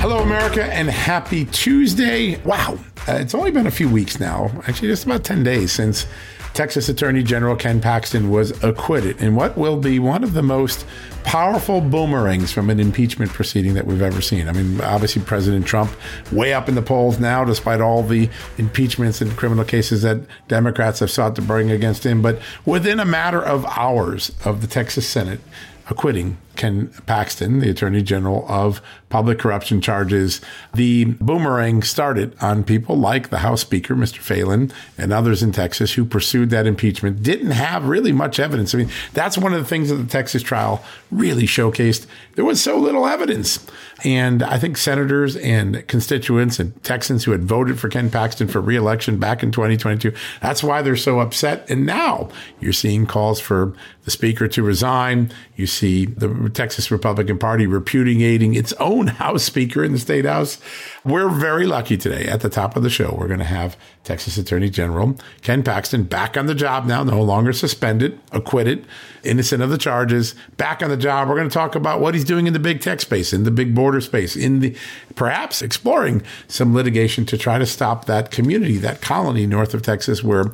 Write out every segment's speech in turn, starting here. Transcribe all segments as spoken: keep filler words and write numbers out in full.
Hello, America, and happy Tuesday. Wow, uh, it's only been a few weeks now, actually just about ten days since Texas Attorney General Ken Paxton was acquitted in what will be one of the most powerful boomerangs from an impeachment proceeding that we've ever seen. I mean, obviously, President Trump way up in the polls now, despite all the impeachments and criminal cases that Democrats have sought to bring against him. But within a matter of hours of the Texas Senate acquitting Ken Paxton, the Attorney General, of public corruption charges, the boomerang started on people like the House Speaker, Mister Phelan, and others in Texas who pursued that impeachment, didn't have really much evidence. I mean, that's one of the things that the Texas trial really showcased. There was so little evidence. And I think senators and constituents and Texans who had voted for Ken Paxton for re-election back in twenty twenty-two, that's why they're so upset. And now you're seeing calls for the Speaker to resign. You see the Texas Republican Party repudiating its own House Speaker in the State House. We're very lucky today. At the top of the show, we're going to have Texas Attorney General Ken Paxton back on the job now, no longer suspended, acquitted, innocent of the charges, back on the job. We're going to talk about what he's doing in the big tech space, in the big border space, in the perhaps exploring some litigation to try to stop that community, that colony north of Texas where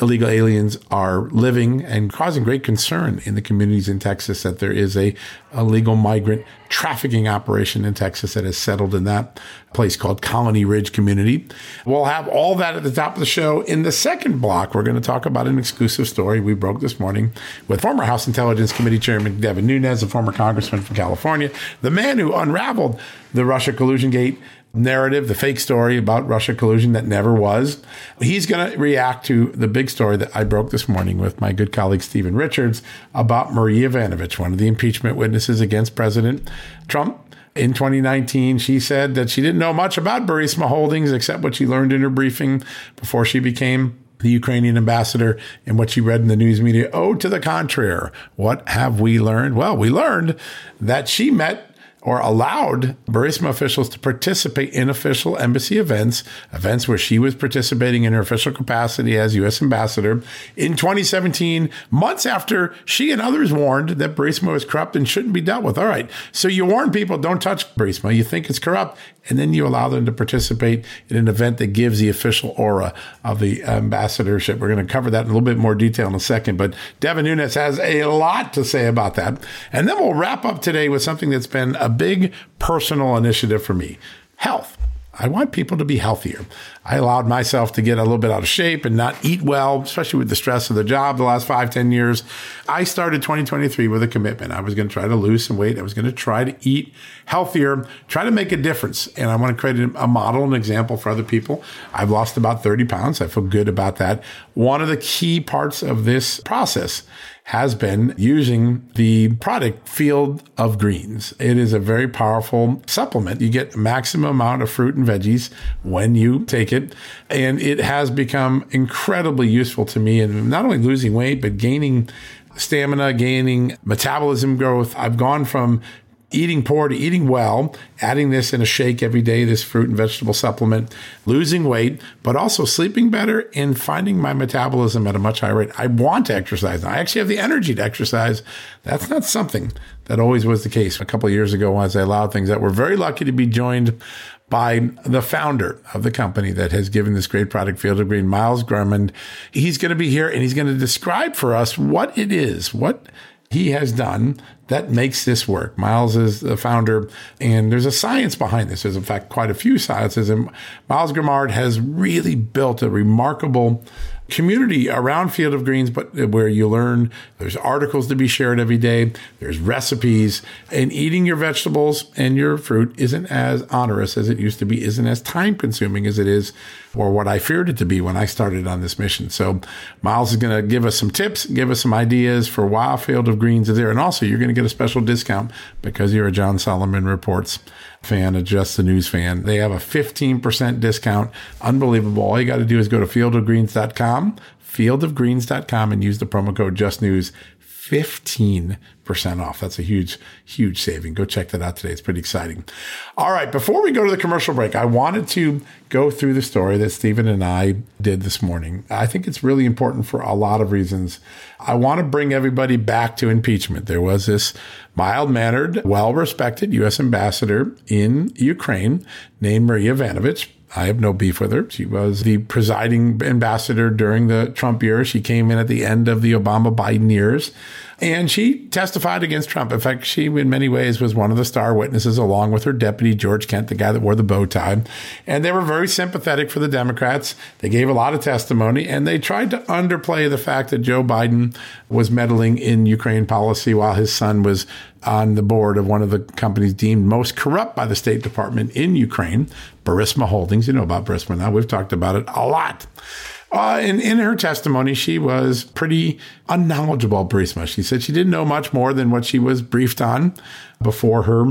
illegal aliens are living and causing great concern in the communities in Texas that there is a illegal migrant trafficking operation in Texas that has settled in that place called Colony Ridge community. We'll have all that at the top of the show. In the second block, we're going to talk about an exclusive story we broke this morning with former House Intelligence Committee Chairman Devin Nunes, a former congressman from California, the man who unraveled the Russia collusion gate narrative, the fake story about Russia collusion that never was. He's going to react to the big story that I broke this morning with my good colleague Stephen Richards about Marie Yovanovitch, one of the impeachment witnesses against President Trump. In twenty nineteen, she said that she didn't know much about Burisma Holdings except what she learned in her briefing before she became the Ukrainian ambassador and what she read in the news media. Oh, to the contrary, what have we learned? Well, we learned that she met or allowed Burisma officials to participate in official embassy events, events where she was participating in her official capacity as U S ambassador in twenty seventeen, months after she and others warned that Burisma was corrupt and shouldn't be dealt with. All right, so you warn people, don't touch Burisma. You think it's corrupt, and then you allow them to participate in an event that gives the official aura of the ambassadorship. We're going to cover that in a little bit more detail in a second, but Devin Nunes has a lot to say about that. And then we'll wrap up today with something that's been a big personal initiative for me, health. I want people to be healthier. I allowed myself to get a little bit out of shape and not eat well, especially with the stress of the job the last five, ten years. I started twenty twenty-three with a commitment. I was going to try to lose some weight. I was going to try to eat healthier, try to make a difference. And I want to create a model, an example for other people. I've lost about thirty pounds. I feel good about that. One of the key parts of this process has been using the product Field of Greens. It is a very powerful supplement. You get a maximum amount of fruit and veggies when you take it. And it has become incredibly useful to me in not only losing weight, but gaining stamina, gaining metabolism growth. I've gone from eating poor to eating well, adding this in a shake every day, this fruit and vegetable supplement, losing weight, but also sleeping better and finding my metabolism at a much higher rate. I want to exercise. I actually have the energy to exercise. That's not something that always was the case. A couple of years ago, once I allowed things that we're very lucky to be joined by the founder of the company that has given this great product, Field of Greens, Miles Germand. He's going to be here and he's going to describe for us what it is, what he has done that makes this work. Miles is the founder, and there's a science behind this. There's, in fact, quite a few sciences. And Miles Germand has really built a remarkable community around Field of Greens, but where you learn, there's articles to be shared every day, there's recipes, and eating your vegetables and your fruit isn't as onerous as it used to be, isn't as time-consuming as it is, or what I feared it to be when I started on this mission. So Miles is going to give us some tips, give us some ideas for why Field of Greens is there, and also you're going to get a special discount because you're a John Solomon Reports fan, a Just the News fan. They have a fifteen percent discount. Unbelievable. All you got to do is go to field of greens dot com, field of greens dot com, and use the promo code Just News. fifteen percent off. That's a huge, huge saving. Go check that out today. It's pretty exciting. All right. Before we go to the commercial break, I wanted to go through the story that Stephen and I did this morning. I think it's really important for a lot of reasons. I want to bring everybody back to impeachment. There was this mild-mannered, well-respected U S ambassador in Ukraine named Marie Yovanovitch. I have no beef with her. She was the presiding ambassador during the Trump years. She came in at the end of the Obama-Biden years, and she testified against Trump. In fact, she, in many ways, was one of the star witnesses, along with her deputy, George Kent, the guy that wore the bow tie. And they were very sympathetic for the Democrats. They gave a lot of testimony, and they tried to underplay the fact that Joe Biden was meddling in Ukraine policy while his son was on the board of one of the companies deemed most corrupt by the State Department in Ukraine, Burisma Holdings. You know about Burisma now. We've talked about it a lot. Uh, and in her testimony, she was pretty unknowledgeable about Burisma. She said she didn't know much more than what she was briefed on before her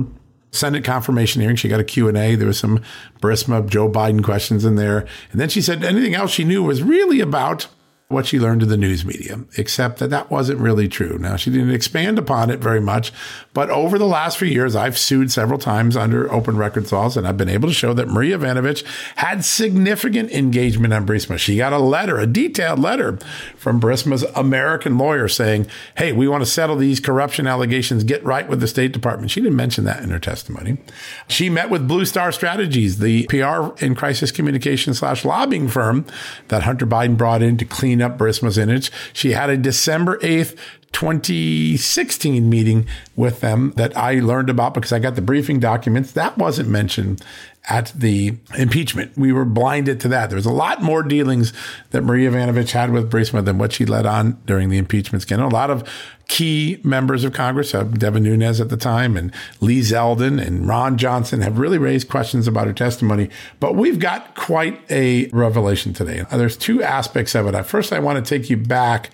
Senate confirmation hearing. She got a Q and A. There was some Burisma, Joe Biden questions in there. And then she said anything else she knew was really about what she learned in the news media, except that that wasn't really true. Now, she didn't expand upon it very much, but over the last few years, I've sued several times under open records laws, and I've been able to show that Marie Yovanovitch had significant engagement on Burisma. She got a letter, a detailed letter from Burisma's American lawyer saying, hey, we want to settle these corruption allegations, get right with the State Department. She didn't mention that in her testimony. She met with Blue Star Strategies, the P R and crisis communication slash lobbying firm that Hunter Biden brought in to clean up Burisma's image. She had a December eighth, twenty sixteen meeting with them that I learned about because I got the briefing documents. That wasn't mentioned at the impeachment. We were blinded to that. There was a lot more dealings that Marie Yovanovitch had with Burisma than what she led on during the impeachment scandal. A lot of key members of Congress, Devin Nunes at the time, and Lee Zeldin and Ron Johnson, have really raised questions about her testimony. But we've got quite a revelation today. There's two aspects of it. First, I want to take you back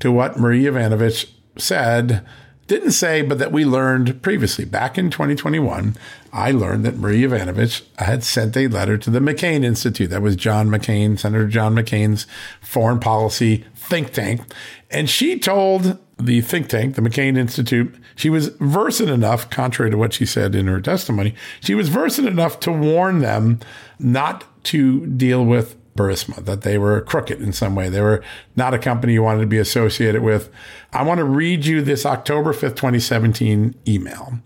to what Marie Yovanovitch said, didn't say, but that we learned previously. Back in twenty twenty-one, I learned that Marie Yovanovitch had sent a letter to the McCain Institute. That was John McCain, Senator John McCain's foreign policy think tank. And she told the think tank, the McCain Institute, she was versed enough, contrary to what she said in her testimony, she was versed enough to warn them not to deal with Burisma, that they were crooked in some way. They were not a company you wanted to be associated with. I want to read you this October fifth, twenty seventeen email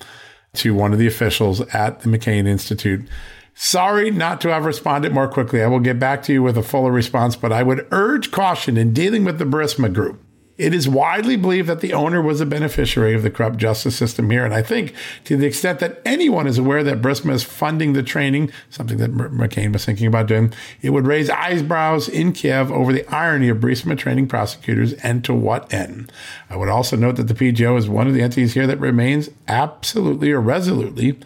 to one of the officials at the McCain Institute. Sorry not to have responded more quickly. I will get back to you with a fuller response, but I would urge caution in dealing with the Burisma Group. It is widely believed that the owner was a beneficiary of the corrupt justice system here. And I think to the extent that anyone is aware that Burisma is funding the training, something that McCain was thinking about doing, it would raise eyebrows in Kiev over the irony of Burisma training prosecutors and to what end. I would also note that the P G O is one of the entities here that remains absolutely or resolutely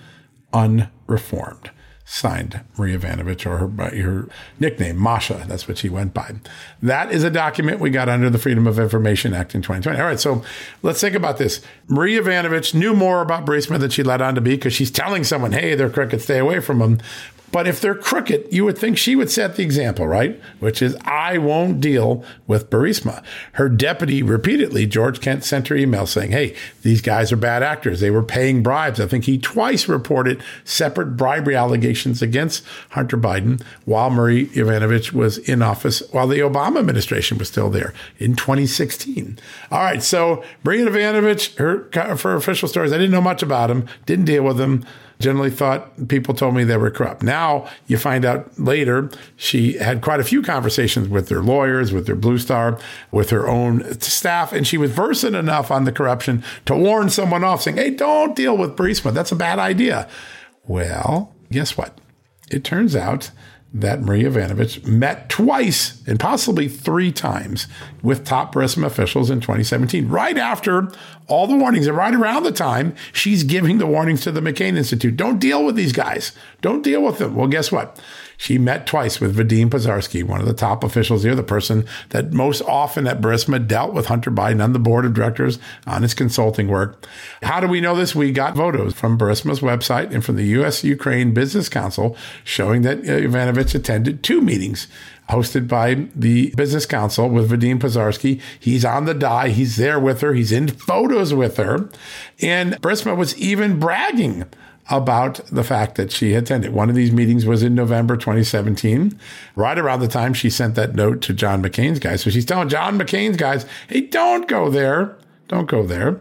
unreformed. Signed, Marie Yovanovitch, or her, her nickname, Masha. That's what she went by. That is a document we got under the Freedom of Information Act in twenty twenty. All right, so let's think about this. Marie Yovanovitch knew more about Burisma than she let on to be because she's telling someone, hey, they're crooked, stay away from them. But if they're crooked, you would think she would set the example, right? Which is, I won't deal with Burisma. Her deputy repeatedly, George Kent, sent her email saying, hey, these guys are bad actors. They were paying bribes. I think he twice reported separate bribery allegations against Hunter Biden while Marie Yovanovitch was in office, while the Obama administration was still there in twenty sixteen. All right, so Marie Yovanovitch, her, for her official stories, I didn't know much about him, didn't deal with him. Generally thought, people told me they were corrupt. Now you find out later, she had quite a few conversations with their lawyers, with their Blue Star, with her own staff. And she was versant enough on the corruption to warn someone off saying, hey, don't deal with Burisma. That's a bad idea. Well, guess what? It turns out that Marie Yovanovitch met twice and possibly three times with top Burisma officials in twenty seventeen, right after all the warnings, and right around the time she's giving the warnings to the McCain Institute. Don't deal with these guys. Don't deal with them. Well, guess what? She met twice with Vadim Pazarsky, one of the top officials here, the person that most often at Burisma dealt with Hunter Biden on the board of directors, on his consulting work. How do we know this? We got photos from Burisma's website and from the U S Ukraine Business Council showing that Yovanovitch attended two meetings hosted by the business council with Vadim Pazarsky. He's on the die. He's there with her. He's in photos with her. And Burisma was even bragging about the fact that she attended. One of these meetings was in November twenty seventeen, right around the time she sent that note to John McCain's guys. So she's telling John McCain's guys, hey, don't go there. Don't go there.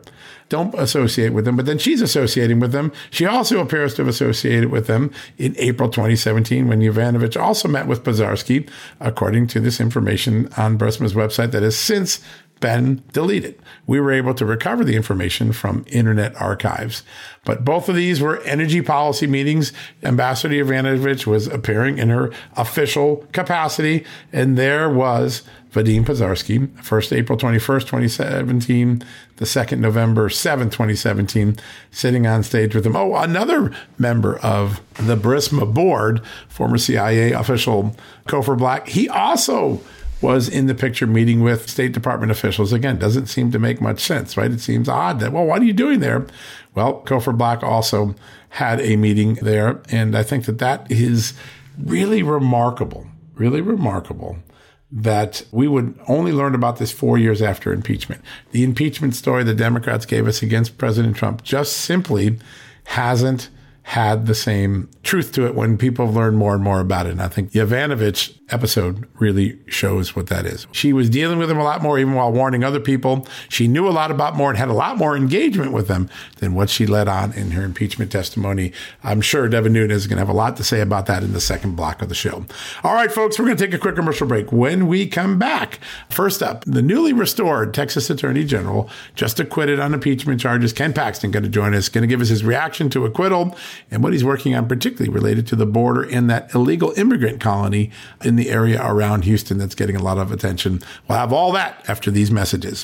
Don't associate with them. But then she's associating with them. She also appears to have associated with them in April twenty seventeen when Yovanovitch also met with Pazarsky, according to this information on Burisma's website that has since been deleted. We were able to recover the information from Internet Archives. But both of these were energy policy meetings. Ambassador Yovanovitch was appearing in her official capacity, and there was Vadim Pazarsky, first April twenty-first, twenty seventeen, the second November seventh, twenty seventeen, sitting on stage with him. Oh, another member of the Burisma board, former C I A official Kofor Black, he also was in the picture meeting with State Department officials. Again, doesn't seem to make much sense, right? It seems odd that, well, what are you doing there? Well, Kofor Black also had a meeting there. And I think that that is really remarkable, really remarkable that we would only learn about this four years after impeachment. The impeachment story the Democrats gave us against President Trump just simply hasn't had the same truth to it when people have learned more and more about it. And I think the Yovanovitch episode really shows what that is. She was dealing with him a lot more, even while warning other people. She knew a lot about more and had a lot more engagement with them than what she let on in her impeachment testimony. I'm sure Devin Nunes is going to have a lot to say about that in the second block of the show. All right, folks, we're going to take a quick commercial break. When we come back, first up, the newly restored Texas Attorney General, just acquitted on impeachment charges, Ken Paxton, going to join us, going to give us his reaction to acquittal and what he's working on, particularly related to the border and that illegal immigrant colony in the area around Houston that's getting a lot of attention. We'll have all that after these messages.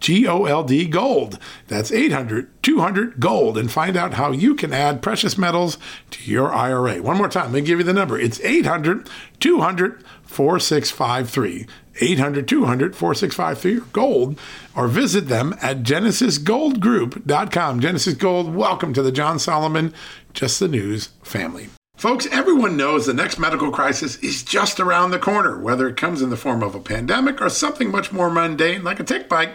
G O L D, gold. That's eight hundred, two hundred, gold. And find out how you can add precious metals to your I R A. One more time, let me give you the number. It's eight hundred, two hundred, four six five three. eight hundred, two hundred, four six five three, gold, or visit them at genesis gold group dot com. Genesis Gold, welcome to the John Solomon Just the News family. Folks, everyone knows the next medical crisis is just around the corner, whether it comes in the form of a pandemic or something much more mundane like a tick bite.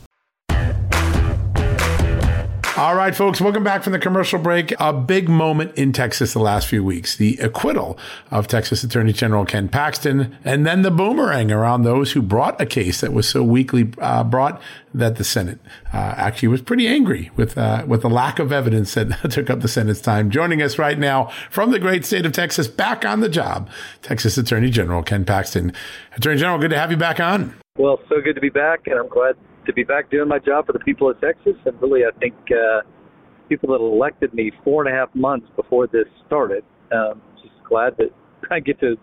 All right, folks, welcome back from the commercial break. A big moment in Texas the last few weeks, the acquittal of Texas Attorney General Ken Paxton, and then the boomerang around those who brought a case that was so weakly uh, brought that the Senate uh, actually was pretty angry with uh, with the lack of evidence that took up the Senate's time. Joining us right now from the great state of Texas, back on the job, Texas Attorney General Ken Paxton. Attorney General, good to have you back on. Well, so good to be back, and I'm glad to be back doing my job for the people of Texas. And really, I think uh, people that elected me four and a half months before this started, um, just glad that I get to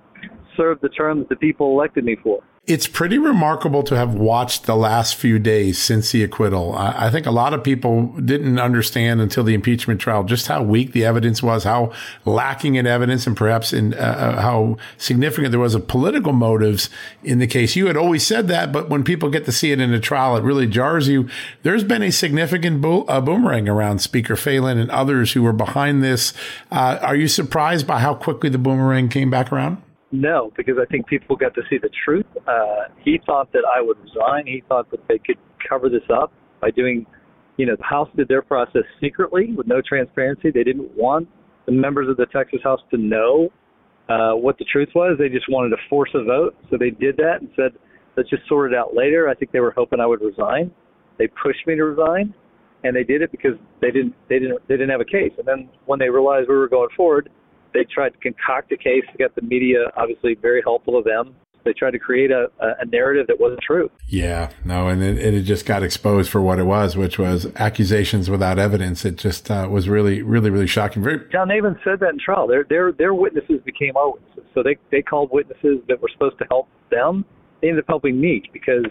serve the term that the people elected me for. It's pretty remarkable to have watched the last few days since the acquittal. I think a lot of people didn't understand until the impeachment trial just how weak the evidence was, how lacking in evidence, and perhaps in uh, how significant there was of political motives in the case. You had always said that, but when people get to see it in a trial, it really jars you. There's been a significant bo- uh, boomerang around Speaker Phelan and others who were behind this. Uh, are you surprised by how quickly the boomerang came back around? No, because I think people got to see the truth. Uh, he thought that I would resign. He thought that they could cover this up by doing, you know, the House did their process secretly with no transparency. They didn't want the members of the Texas House to know uh, what the truth was. They just wanted to force a vote. So they did that and said, let's just sort it out later. I think they were hoping I would resign. They pushed me to resign, and they did it because they didn't, they didn't, they didn't have a case. And then when they realized we were going forward, they tried to concoct a case. They got the media, obviously, very helpful of them. They tried to create a, a narrative that wasn't true. Yeah, no, and it, it just got exposed for what it was, which was accusations without evidence. It just uh, was really, really, really shocking. Very- John Navin said that in trial. Their their their witnesses became our witnesses. So they, they called witnesses that were supposed to help them. They ended up helping me because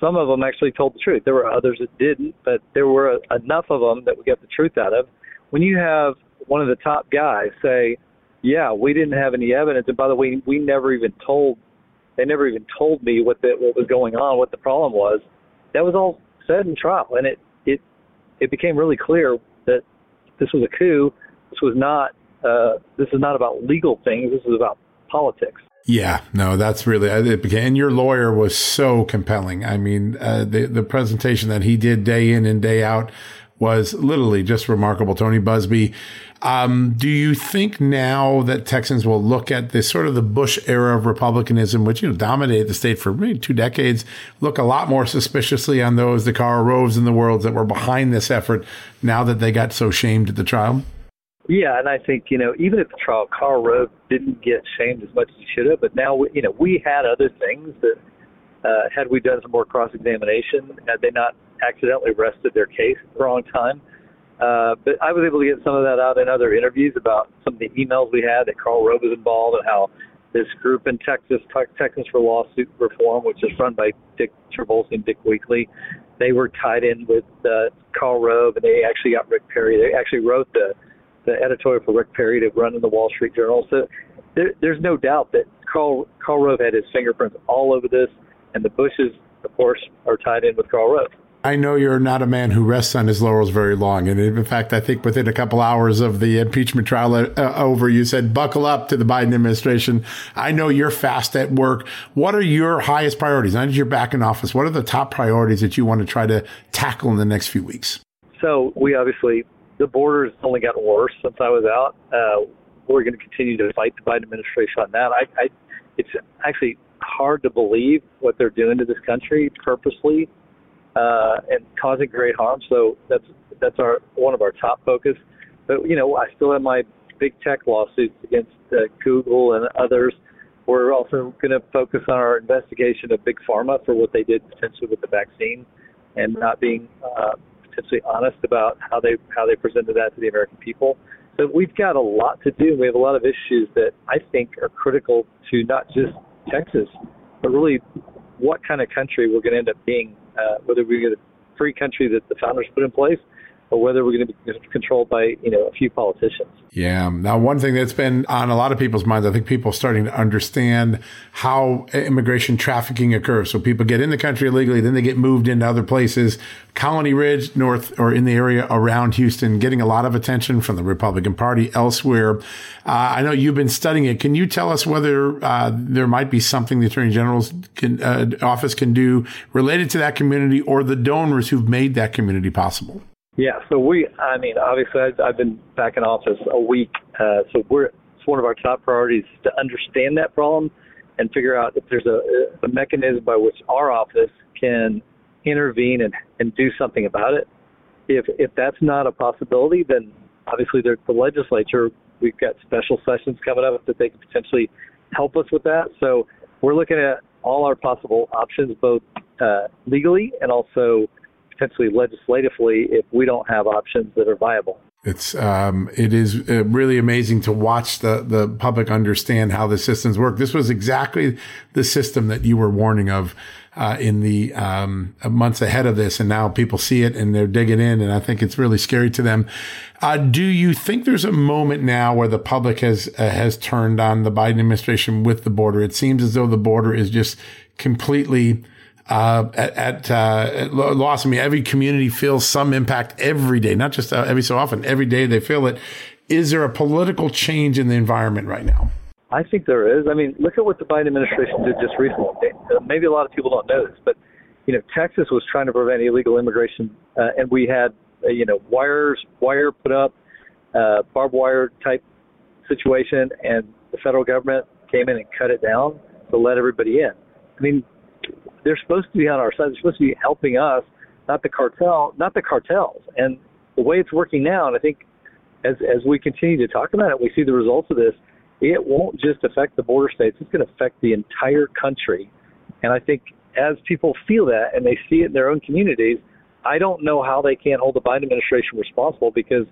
some of them actually told the truth. There were others that didn't, but there were enough of them that we got the truth out of. When you have one of the top guys say, yeah, we didn't have any evidence. And by the way, we never even told, they never even told me what the, what was going on, what the problem was. That was all said in trial. And it, it, it became really clear that this was a coup. This was not, uh, this is not about legal things. This is about politics. Yeah, no, that's really, it became, and your lawyer was so compelling. I mean, uh, the, the presentation that he did day in and day out was literally just remarkable. Tony Busby, um, do you think now that Texans will look at this sort of the Bush era of Republicanism, which, you know, dominated the state for maybe two decades, look a lot more suspiciously on those, the Karl Roves and the worlds that were behind this effort now that they got so shamed at the trial? Yeah, and I think, you know, even at the trial, Karl Rove didn't get shamed as much as he should have, but now, you know, we had other things that uh, had we done some more cross-examination, had they not accidentally rested their case at the wrong time. Uh, but I was able to get some of that out in other interviews about some of the emails we had that Karl Rove was involved and how this group in Texas, Texans for Lawsuit Reform, which is run by Dick Travolsi and Dick Weekly, they were tied in with uh, Karl Rove, and they actually got Rick Perry. They actually wrote the, the editorial for Rick Perry to run in the Wall Street Journal. So there, there's no doubt that Karl, Karl Rove had his fingerprints all over this, and the Bushes, of course, are tied in with Karl Rove. I know you're not a man who rests on his laurels very long. And in fact, I think within a couple hours of the impeachment trial uh, over, you said, buckle up to the Biden administration. I know you're fast at work. What are your highest priorities? Now that you're back in office, what are the top priorities that you want to try to tackle in the next few weeks? so we obviously, the border's only gotten worse since I was out. Uh, we're going to continue to fight the Biden administration on that. I, I, it's actually hard to believe what they're doing to this country purposely uh, and causing great harm. So that's that's our one of our top focus. But, you know, I still have my big tech lawsuits against uh, Google and others. We're also going to focus on our investigation of Big Pharma for what they did potentially with the vaccine and not being uh, potentially honest about how they how they presented that to the American people. So we've got a lot to do. We have a lot of issues that I think are critical to not just Texas, but really what kind of country we're going to end up being, uh, whether we're a free country that the founders put in place, or whether we're going to be controlled by, you know, a few politicians. Yeah. Now, one thing that's been on a lot of people's minds, I think people are starting to understand how immigration trafficking occurs. So people get in the country illegally, then they get moved into other places. Colony Ridge, north or in the area around Houston, getting a lot of attention from the Republican Party elsewhere. Uh, I know you've been studying it. Can you tell us whether uh, there might be something the Attorney General's can, uh, office can do related to that community or the donors who've made that community possible? Yeah, so we, I mean, obviously I've, I've been back in office a week, uh, so we're, it's one of our top priorities to understand that problem and figure out if there's a, a mechanism by which our office can intervene and, and do something about it. If if that's not a possibility, then obviously there's the legislature. We've got special sessions coming up that they can potentially help us with that. So we're looking at all our possible options, both uh, legally and also potentially legislatively, if we don't have options that are viable. It's um, it is uh, really amazing to watch the, the public understand how the systems work. This was exactly the system that you were warning of uh, in the um, months ahead of this, and now people see it and they're digging in, and I think it's really scary to them. Uh, do you think there's a moment now where the public has uh, has turned on the Biden administration with the border? It seems as though the border is just completely Uh, at, at, uh, at loss. I mean, every community feels some impact every day, not just uh, every so often. Every day they feel it. Is there a political change in the environment right now? I think there is. I mean, look at what the Biden administration did just recently. Maybe a lot of people don't know this, but, you know, Texas was trying to prevent illegal immigration, uh, and we had, uh, you know, wires, wire put up, uh, barbed wire type situation, and the federal government came in and cut it down to let everybody in. I mean, they're supposed to be on our side. They're supposed to be helping us, not the cartel, not the cartels. And the way it's working now, and I think as as we continue to talk about it, we see the results of this. It won't just affect the border states. It's going to affect the entire country. And I think as people feel that and they see it in their own communities, I don't know how they can't hold the Biden administration responsible, because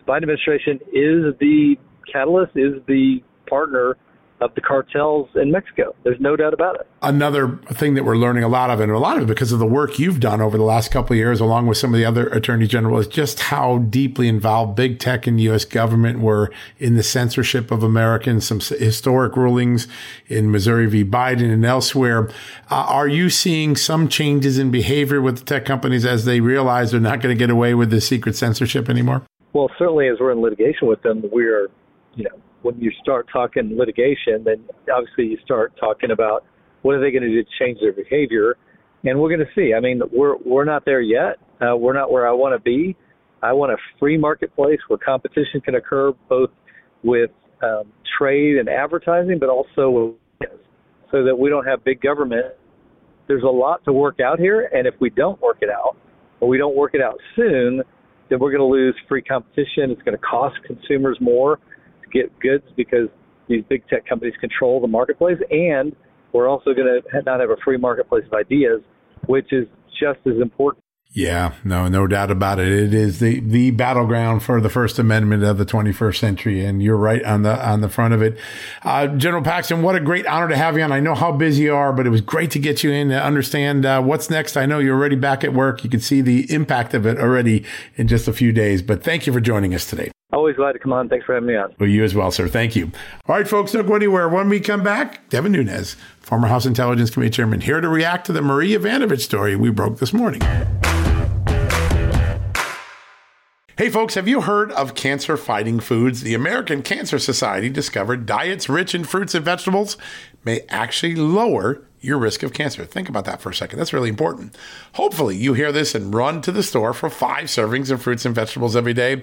the Biden administration is the catalyst, is the partner of the cartels in Mexico. There's no doubt about it. Another thing that we're learning a lot of, and a lot of it because of the work you've done over the last couple of years, along with some of the other attorney general, is just how deeply involved big tech and U S government were in the censorship of Americans, some historic rulings in Missouri v. Biden and elsewhere. Uh, are you seeing some changes in behavior with the tech companies as they realize they're not going to get away with the secret censorship anymore? Well, certainly as we're in litigation with them, we're, you know, when you start talking litigation, then obviously you start talking about what are they going to do to change their behavior. And we're going to see. I mean, we're we're not there yet. Uh, we're not where I want to be. I want a free marketplace where competition can occur both with um, trade and advertising, but also so that we don't have big government. There's a lot to work out here. And if we don't work it out, or we don't work it out soon, then we're going to lose free competition. It's going to cost consumers more get goods because these big tech companies control the marketplace, and we're also going to not have a free marketplace of ideas, which is just as important. Yeah, no, no doubt about it. It is the, the battleground for the First Amendment of the twenty-first century, and you're right on the on the front of it. Uh, General Paxton, what a great honor to have you on. I know how busy you are, but it was great to get you in to understand uh, what's next. I know you're already back at work. You can see the impact of it already in just a few days, but thank you for joining us today. Always glad to come on. Thanks for having me on. Well, you as well, sir. Thank you. All right, folks, don't go anywhere. When we come back, Devin Nunes, former House Intelligence Committee Chairman, here to react to the Marie Yovanovitch story we broke this morning. Hey folks, have you heard of cancer-fighting foods? The American Cancer Society discovered diets rich in fruits and vegetables may actually lower your risk of cancer. Think about that for a second. That's really important. Hopefully you hear this and run to the store for five servings of fruits and vegetables every day.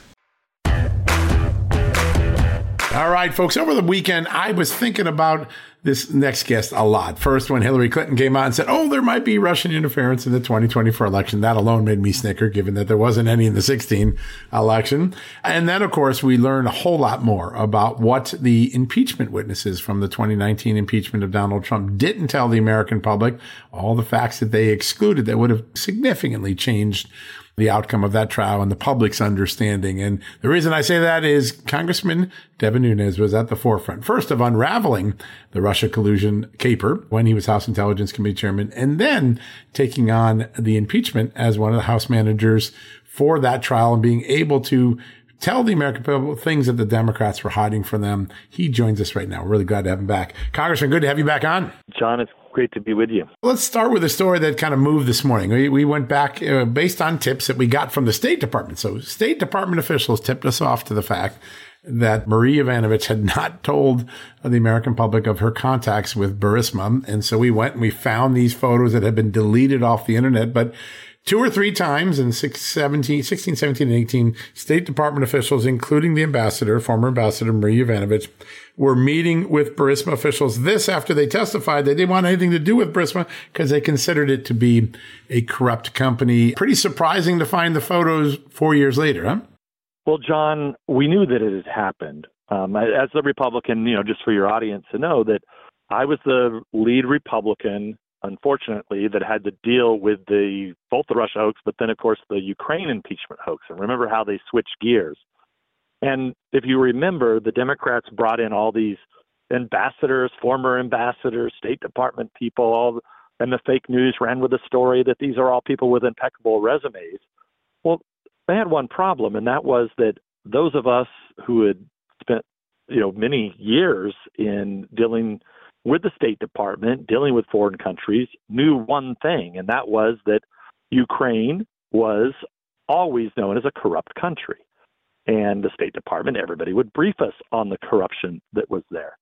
All right, folks, over the weekend, I was thinking about this next guest a lot. First, when Hillary Clinton came out and said, oh, there might be Russian interference in the twenty twenty-four election. That alone made me snicker, given that there wasn't any in the sixteen election. And then, of course, we learned a whole lot more about what the impeachment witnesses from the twenty nineteen impeachment of Donald Trump didn't tell the American public, all the facts that they excluded that would have significantly changed the outcome of that trial and the public's understanding. And the reason I say that is Congressman Devin Nunes was at the forefront, first of unraveling the Russia collusion caper when he was House Intelligence Committee chairman, and then taking on the impeachment as one of the House managers for that trial and being able to tell the American people things that the Democrats were hiding from them. He joins us right now. We're really glad to have him back. Congressman, good to have you back on. John, it's great to be with you. Let's start with a story that kind of moved this morning. We, we went back uh, based on tips that we got from the State Department. So State Department officials tipped us off to the fact that Marie Yovanovitch had not told the American public of her contacts with Burisma. And so we went and we found these photos that had been deleted off the internet. But two or three times in six, seventeen, sixteen, seventeen, and eighteen, State Department officials, including the ambassador, former ambassador Marie Yovanovitch, were meeting with Burisma officials. This after they testified they didn't want anything to do with Burisma because they considered it to be a corrupt company. Pretty surprising to find the photos four years later, huh? Well, John, we knew that it had happened. Um, as a Republican, you know, just for your audience to know that I was the lead Republican, unfortunately, that had to deal with the both the Russia hoax, but then, of course, the Ukraine impeachment hoax. And remember how they switched gears. And if you remember, the Democrats brought in all these ambassadors, former ambassadors, State Department people, all, and the fake news ran with the story that these are all people with impeccable resumes. Well, they had one problem, and that was that those of us who had spent, you know, many years in dealing with the State Department, dealing with foreign countries, knew one thing, and that was that Ukraine was always known as a corrupt country. And the State Department, everybody would brief us on the corruption that was there.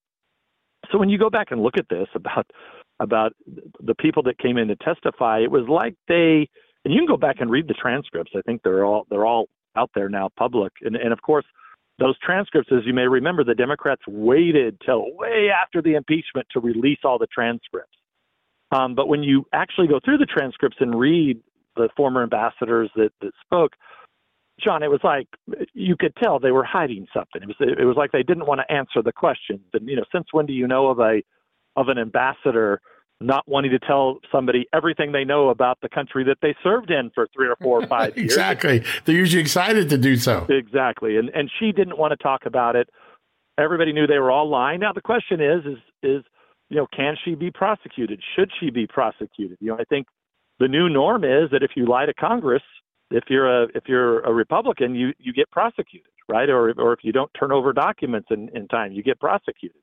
So when you go back and look at this about about the people that came in to testify, it was like they, and you can go back and read the transcripts. I think they're all they're all out there now, public. And, and of course, those transcripts, as you may remember, the Democrats waited till way after the impeachment to release all the transcripts. Um, but when you actually go through the transcripts and read the former ambassadors that, that spoke, John, it was like you could tell they were hiding something. It was it was like they didn't want to answer the questions. And you know, since when do you know of a of an ambassador not wanting to tell somebody everything they know about the country that they served in for three or four or five years? Exactly. They're usually excited to do so. Exactly. And and she didn't want to talk about it. Everybody knew they were all lying. Now the question is is is you know, can she be prosecuted? Should she be prosecuted? You know, I think the new norm is that if you lie to Congress, if you're a if you're a Republican, you, you get prosecuted, right? Or or if you don't turn over documents in, in time, you get prosecuted.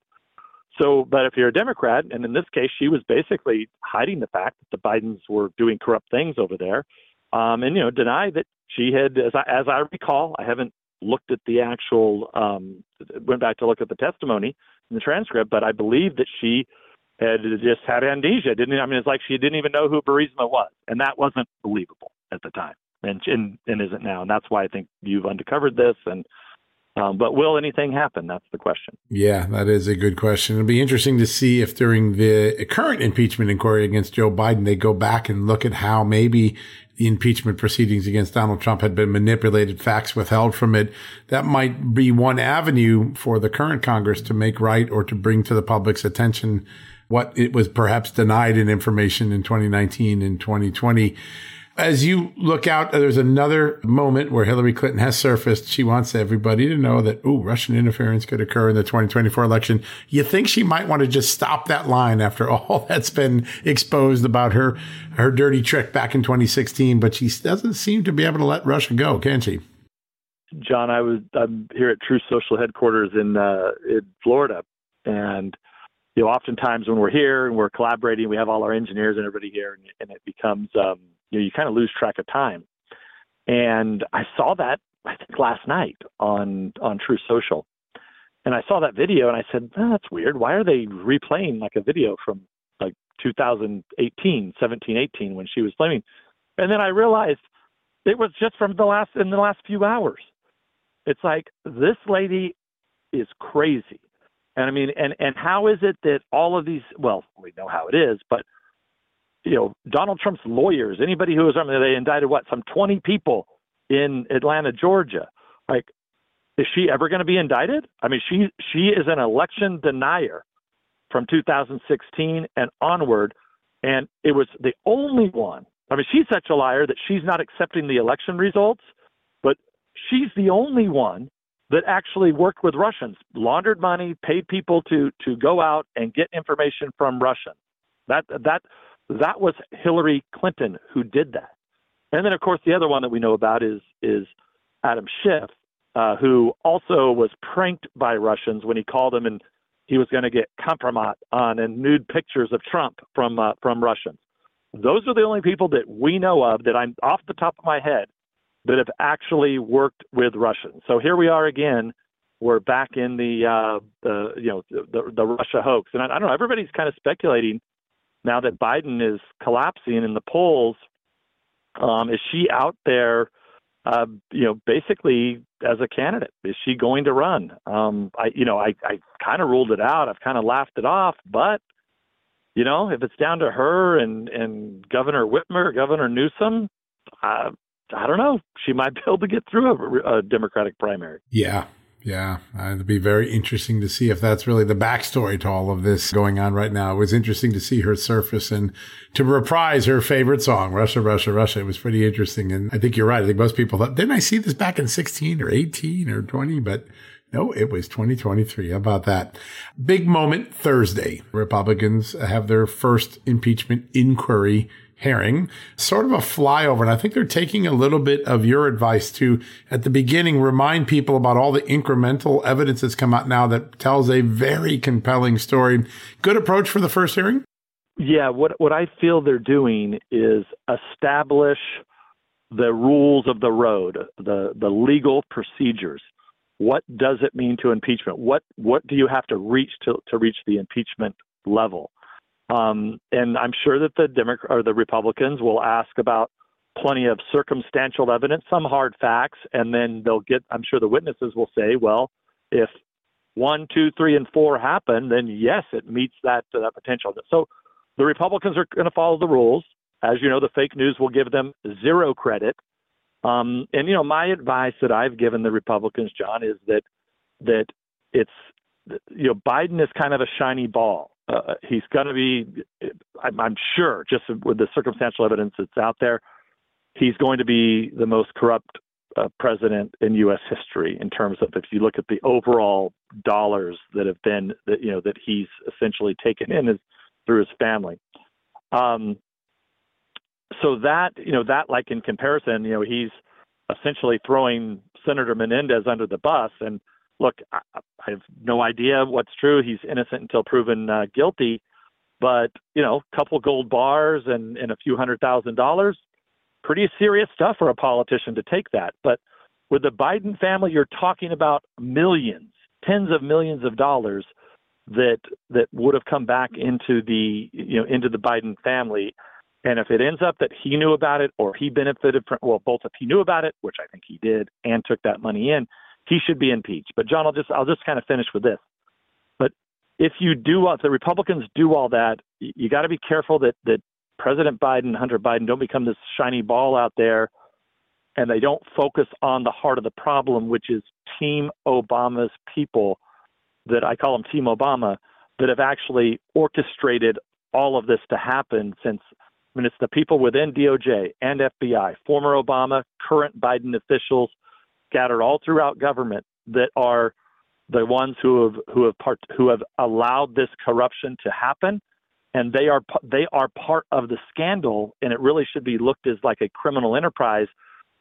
So, but if you're a Democrat, and in this case, she was basically hiding the fact that the Bidens were doing corrupt things over there, um, and you know, deny that she had, as I, as I recall, I haven't looked at the actual, um, went back to look at the testimony in the transcript, but I believe that she had just had amnesia. Didn't I mean? It's like she didn't even know who Burisma was, and that wasn't believable at the time. And, and and isn't now. And that's why I think you've uncovered this. And um, but will anything happen? That's the question. Yeah, that is a good question. It'll be interesting to see if during the current impeachment inquiry against Joe Biden, they go back and look at how maybe the impeachment proceedings against Donald Trump had been manipulated, facts withheld from it. That might be one avenue for the current Congress to make right or to bring to the public's attention what it was perhaps denied in information in twenty nineteen and twenty twenty. As you look out, there's another moment where Hillary Clinton has surfaced. She wants everybody to know that, ooh, Russian interference could occur in the twenty twenty-four election. You think she might want to just stop that line after all that's been exposed about her, her dirty trick back in twenty sixteen, but she doesn't seem to be able to let Russia go, can she? John, I was, I'm here at True Social headquarters in, uh, in Florida, and you know, oftentimes when we're here and we're collaborating, we have all our engineers and everybody here, and, and it becomes, um, you know, you kind of lose track of time. And I saw that, I think, last night on, on True Social. And I saw that video and I said, oh, that's weird. Why are they replaying like a video from like two thousand eighteen, seventeen, eighteen when she was flaming? And then I realized it was just from the last, in the last few hours. It's like, this lady is crazy. And I mean, and, and how is it that all of these, well, we know how it is, but, you know, Donald Trump's lawyers, anybody who was, I mean, they indicted, what, some twenty people in Atlanta, Georgia. Like, is she ever going to be indicted? I mean, she she is an election denier from two thousand sixteen and onward. And it was the only one. I mean, she's such a liar that she's not accepting the election results, but she's the only one that actually worked with Russians, laundered money, paid people to to go out and get information from Russia. That that that was Hillary Clinton who did that. And then, of course, the other one that we know about is is Adam Schiff, uh, who also was pranked by Russians when he called him and he was going to get kompromat on and nude pictures of Trump from uh, from Russians. Those are the only people that we know of that I'm off the top of my head that have actually worked with Russians. So here we are again. We're back in the, uh, the you know, the, the Russia hoax. And I, I don't know, everybody's kind of speculating now that Biden is collapsing in the polls. Um, is she out there, uh, you know, basically as a candidate? Is she going to run? Um, I, you know, I, I kind of ruled it out. I've kind of laughed it off. But, you know, if it's down to her and, and Governor Whitmer, Governor Newsom, uh, I don't know. She might be able to get through a, a Democratic primary. Yeah. Yeah. It'll be very interesting to see if that's really the backstory to all of this going on right now. It was interesting to see her surface and to reprise her favorite song, Russia, Russia, Russia. It was pretty interesting. And I think you're right. I think most people thought, didn't I see this back in sixteen or eighteen or twenty? But no, it was twenty twenty-three. How about that? Big moment Thursday. Republicans have their first impeachment inquiry hearing, sort of a flyover. And I think they're taking a little bit of your advice to, at the beginning, remind people about all the incremental evidence that's come out now that tells a very compelling story. Good approach for the first hearing? Yeah, what what I feel they're doing is establish the rules of the road, the the legal procedures. what does it mean to impeachment? What what do you have to reach to, to reach the impeachment level? Um, and I'm sure that the Democrat or the Republicans will ask about plenty of circumstantial evidence, some hard facts, and then they'll get, I'm sure the witnesses will say, well, if one, two, three, and four happen, then yes, it meets that, uh, that potential. So the Republicans are going to follow the rules. As you know, the fake news will give them zero credit. Um, and, you know, my advice that I've given the Republicans, John, is that that it's, you know, Biden is kind of a shiny ball. Uh, he's going to be, I'm, I'm sure, just with the circumstantial evidence that's out there, he's going to be the most corrupt uh, president in U S history in terms of if you look at the overall dollars that have been, that, you know, that he's essentially taken in his, through his family. Um, so that, you know, that like in comparison, you know, he's essentially throwing Senator Menendez under the bus. And look, I, I have no idea what's true. He's innocent until proven uh, guilty. But, you know, a couple gold bars and, and a few hundred thousand dollars. Pretty serious stuff for a politician to take that. But with the Biden family, you're talking about millions, tens of millions of dollars that that would have come back into the, you know, into the Biden family. And if it ends up that he knew about it or he benefited from, well, both if he knew about it, which I think he did, and took that money in, he should be impeached. But John, I'll just I'll just kind of finish with this. But if you do, if the Republicans do all that, you got to be careful that that President Biden, Hunter Biden, don't become this shiny ball out there, and they don't focus on the heart of the problem, which is Team Obama's people that I call them Team Obama that have actually orchestrated all of this to happen since, I mean, it's the people within D O J and F B I, former Obama, current Biden officials scattered all throughout government that are the ones who have, who have part, who have allowed this corruption to happen. And they are they are part of the scandal, and it really should be looked as like a criminal enterprise,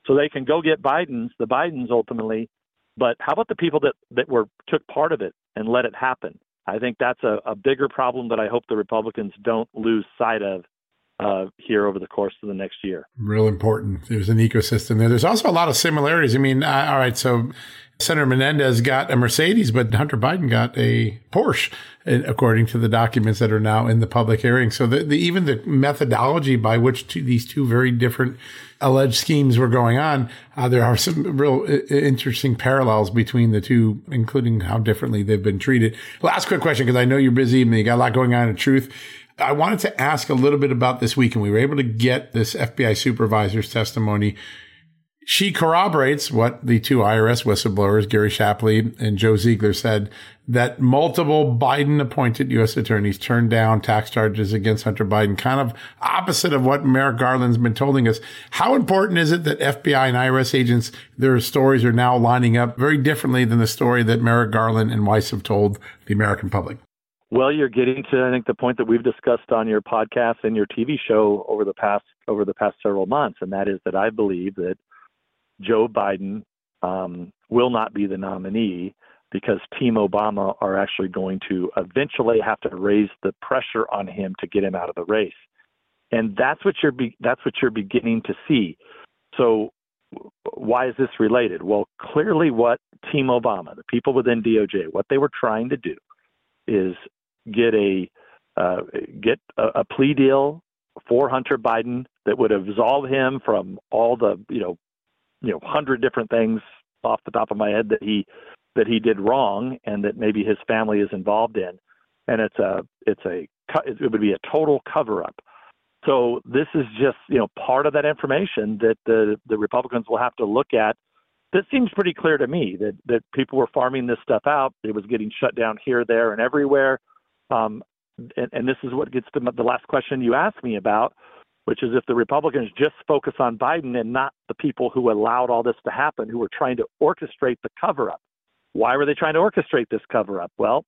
so they can go get Biden's, the Bidens ultimately. But how about the people that that were took part of it and let it happen? I think that's a, a bigger problem that I hope the Republicans don't lose sight of uh, here over the course of the next year. Real important. There's an ecosystem there. There's also a lot of similarities. I mean, uh, all right, so Senator Menendez got a Mercedes, but Hunter Biden got a Porsche, according to the documents that are now in the public hearing. So the, the, even the methodology by which two, these two very different alleged schemes were going on, uh, there are some real interesting parallels between the two, including how differently they've been treated. Last quick question, because I know you're busy and you got a lot going on in Truth. I wanted to ask a little bit about this week, and we were able to get this F B I supervisor's testimony. She corroborates what the two I R S whistleblowers, Gary Shapley and Joe Ziegler, said, that multiple Biden-appointed U S attorneys turned down tax charges against Hunter Biden, kind of opposite of what Merrick Garland's been telling us. How important is it that F B I and I R S agents, their stories are now lining up very differently than the story that Merrick Garland and Weiss have told the American public? Well, you're getting to, I think, the point that we've discussed on your podcast and your T V show over the past over the past several months, and that is that I believe that Joe Biden um, will not be the nominee because Team Obama are actually going to eventually have to raise the pressure on him to get him out of the race. And that's what you're be- that's what you're beginning to see. So why is this related? Well, clearly what Team Obama, the people within D O J, what they were trying to do is get a uh, get a, a plea deal for Hunter Biden that would absolve him from all the, you know, you know, hundred different things off the top of my head that he that he did wrong and that maybe his family is involved in. And it's a it's a it would be a total cover up. So this is just, you know, part of that information that the, the Republicans will have to look at. This seems pretty clear to me that that people were farming this stuff out. It was getting shut down here, there, and everywhere. Um, and, and this is what gets to the last question you asked me about, which is if the Republicans just focus on Biden and not the people who allowed all this to happen, who were trying to orchestrate the cover-up. Why were they trying to orchestrate this cover-up? Well,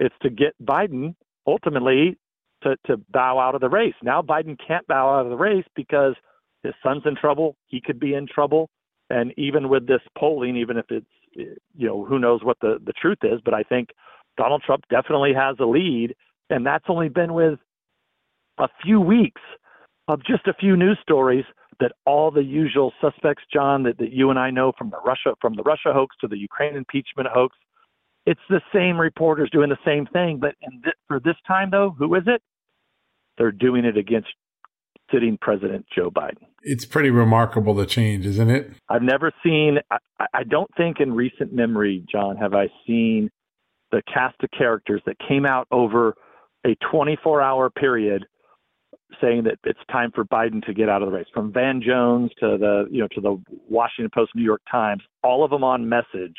it's to get Biden ultimately to, to bow out of the race. Now Biden can't bow out of the race because his son's in trouble. He could be in trouble. And even with this polling, even if it's, you know, who knows what the, the truth is, but I think Donald Trump definitely has a lead. And that's only been with a few weeks of just a few news stories that all the usual suspects, John, that, that you and I know from the Russia from the Russia hoax to the Ukraine impeachment hoax. It's the same reporters doing the same thing. But in th- for this time, though, who is it? They're doing it against sitting President Joe Biden. It's pretty remarkable, the change, isn't it? I've never seen, I, I don't think in recent memory, John, have I seen the cast of characters that came out over a twenty-four hour period saying that it's time for Biden to get out of the race, from Van Jones to the, you know, to the Washington Post, New York Times, all of them on message,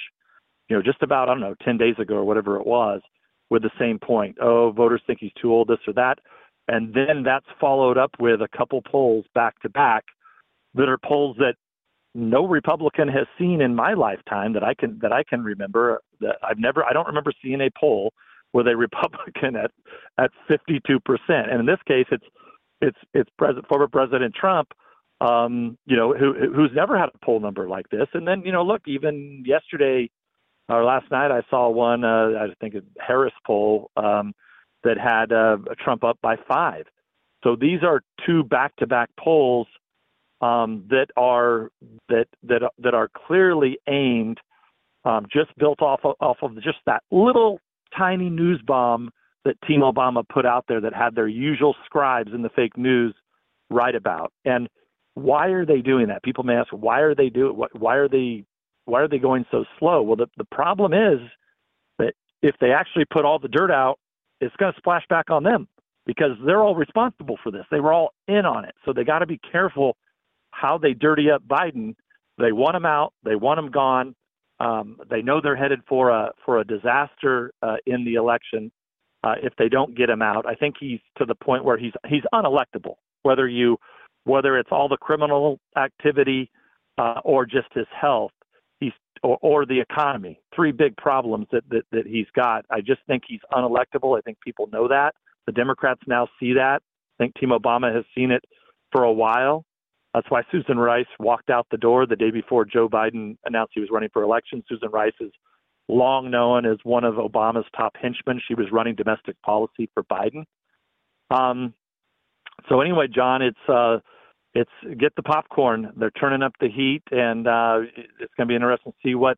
you know, just about, I don't know, ten days ago or whatever it was, with the same point. Oh, voters think he's too old, this or that. And then that's followed up with a couple polls back to back that are polls that no Republican has seen in my lifetime that I can that I can remember. That I've never I don't remember seeing a poll with a Republican at at fifty-two percent. And in this case, it's it's it's President former President Trump, um, you know, who who's never had a poll number like this. And then, you know, look, even yesterday or last night, I saw one. Uh, I think a Harris poll. Um, that had uh, Trump up by five. So these are two back-to-back polls um, that are that that that are clearly aimed, um, just built off of, off of just that little tiny news bomb that Team Obama put out there that had their usual scribes in the fake news write about. And why are they doing that? People may ask, why are they doing? Why are they? Why are they going so slow? Well, the the problem is that if they actually put all the dirt out, it's going to splash back on them because they're all responsible for this. They were all in on it. So they got to be careful how they dirty up Biden. They want him out. They want him gone. Um, they know they're headed for a for a disaster uh, in the election uh, if they don't get him out. I think he's to the point where he's he's unelectable, whether you whether it's all the criminal activity uh, or just his health. He's or, or the economy, three big problems that, that, that he's got. I just think he's unelectable. I think people know that. The Democrats now see that. I think Team Obama has seen it for a while. That's why Susan Rice walked out the door the day before Joe Biden announced he was running for election. Susan Rice is long known as one of Obama's top henchmen. She was running domestic policy for Biden. Um, so anyway, John, it's uh, It's get the popcorn. They're turning up the heat, and uh, it's going to be interesting to see what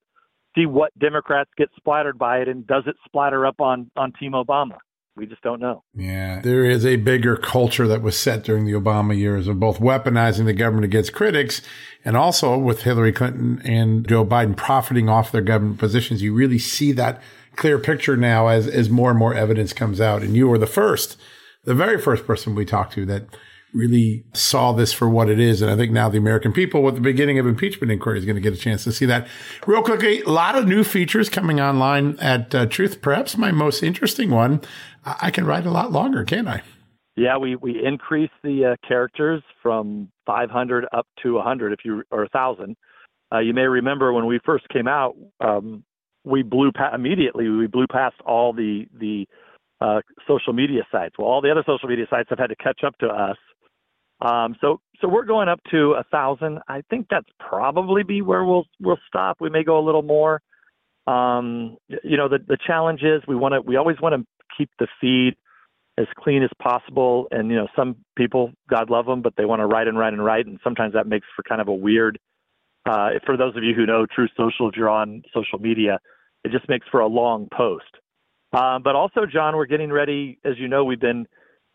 see what Democrats get splattered by it, and does it splatter up on, on Team Obama? We just don't know. Yeah, there is a bigger culture that was set during the Obama years of both weaponizing the government against critics and also with Hillary Clinton and Joe Biden profiting off their government positions. You really see that clear picture now as, as more and more evidence comes out. And you were the first, the very first person we talked to that really saw this for what it is. And I think now the American people with the beginning of impeachment inquiry is going to get a chance to see that. Real quickly, a lot of new features coming online at uh, Truth. Perhaps my most interesting one. I can write a lot longer, can't I? Yeah, we, we increased the uh, characters from five hundred up to one hundred, if you or one thousand. Uh, you may remember when we first came out, um, we blew pa- immediately, we blew past all the, the uh, social media sites. Well, all the other social media sites have had to catch up to us. Um, so, so we're going up to a thousand. I think that's probably be where we'll we'll stop. We may go a little more. Um, you know, the the challenge is we want to we always want to keep the feed as clean as possible. And you know, some people, God love them, but they want to write and write and write, and sometimes that makes for kind of a weird. Uh, for those of you who know True Social, if you're on social media, it just makes for a long post. Um, but also, John, we're getting ready. As you know, we've been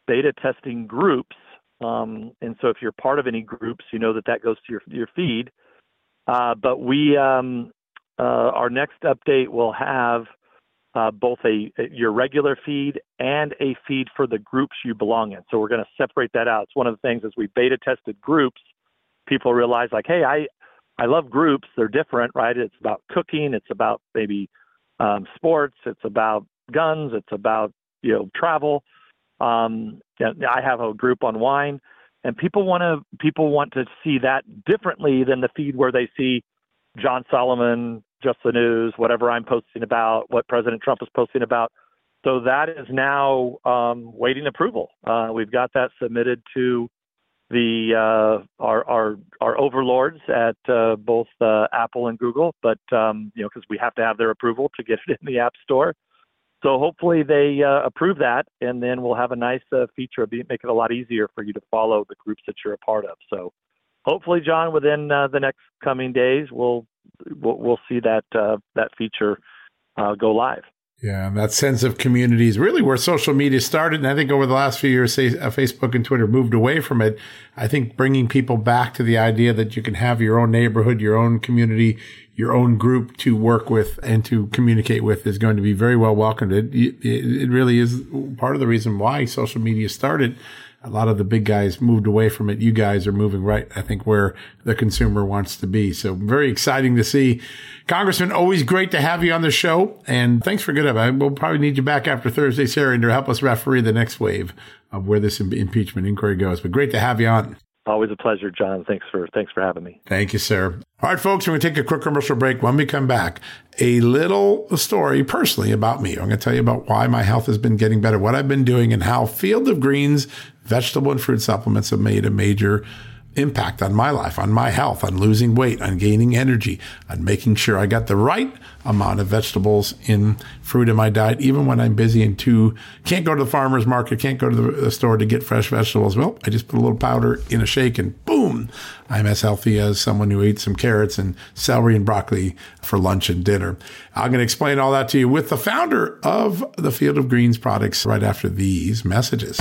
beta testing groups. Um, and so if you're part of any groups, you know that that goes to your your feed. Uh, but we um, uh, our next update will have uh, both a your regular feed and a feed for the groups you belong in. So we're going to separate that out. It's one of the things as we beta tested groups, people realize like, hey, I I love groups. They're different, right? It's about cooking. It's about maybe um, sports. It's about guns. It's about, you know, travel. Um, I have a group on wine, and people want to people want to see that differently than the feed where they see John Solomon, Just the News, whatever I'm posting about, what President Trump is posting about. So that is now um, waiting approval. Uh, we've got that submitted to the uh, our, our our overlords at uh, both uh, Apple and Google, but um, you know, because we have to have their approval to get it in the App Store. So hopefully they uh, approve that, and then we'll have a nice uh, feature, be, make it a lot easier for you to follow the groups that you're a part of. So hopefully, John, within uh, the next coming days, we'll we'll, we'll see that uh, that feature uh, go live. Yeah, and that sense of community is really where social media started. And I think over the last few years, say, uh, Facebook and Twitter moved away from it. I think bringing people back to the idea that you can have your own neighborhood, your own community, your own group to work with and to communicate with is going to be very well welcomed. It, it, it really is part of the reason why social media started. A lot of the big guys moved away from it. You guys are moving right, I think, where the consumer wants to be. So very exciting to see. Congressman, always great to have you on the show. And thanks for good up. We'll probably need you back after Thursday, Sarah, to help us referee the next wave of where this impeachment inquiry goes. But great to have you on. Always a pleasure, John. Thanks for thanks for having me. Thank you, sir. All right, folks, we're going to take a quick commercial break. When we come back, a little story personally about me. I'm going to tell you about why my health has been getting better, what I've been doing, and how Field of Greens vegetable and fruit supplements have made a major impact on my life, on my health, on losing weight, on gaining energy, on making sure I got the right amount of vegetables and fruit in my diet, even when I'm busy and too, can't go to the farmer's market, can't go to the store to get fresh vegetables. Well, I just put a little powder in a shake and boom, I'm as healthy as someone who ate some carrots and celery and broccoli for lunch and dinner. I'm going to explain all that to you with the founder of the Field of Greens products right after these messages.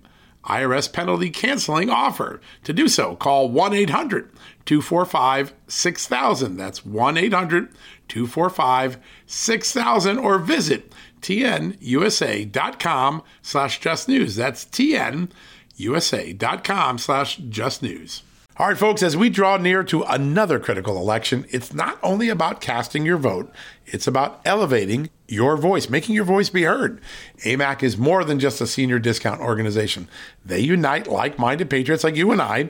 I R S penalty canceling offer. To do so, call one eight hundred two four five six thousand. That's one eight hundred two four five six thousand or visit tnusa.com slash just news. That's tnusa.com slash just news. All right, folks, as we draw near to another critical election, it's not only about casting your vote, it's about elevating your voice, making your voice be heard. A M A C is more than just a senior discount organization. They unite like-minded patriots like you and I,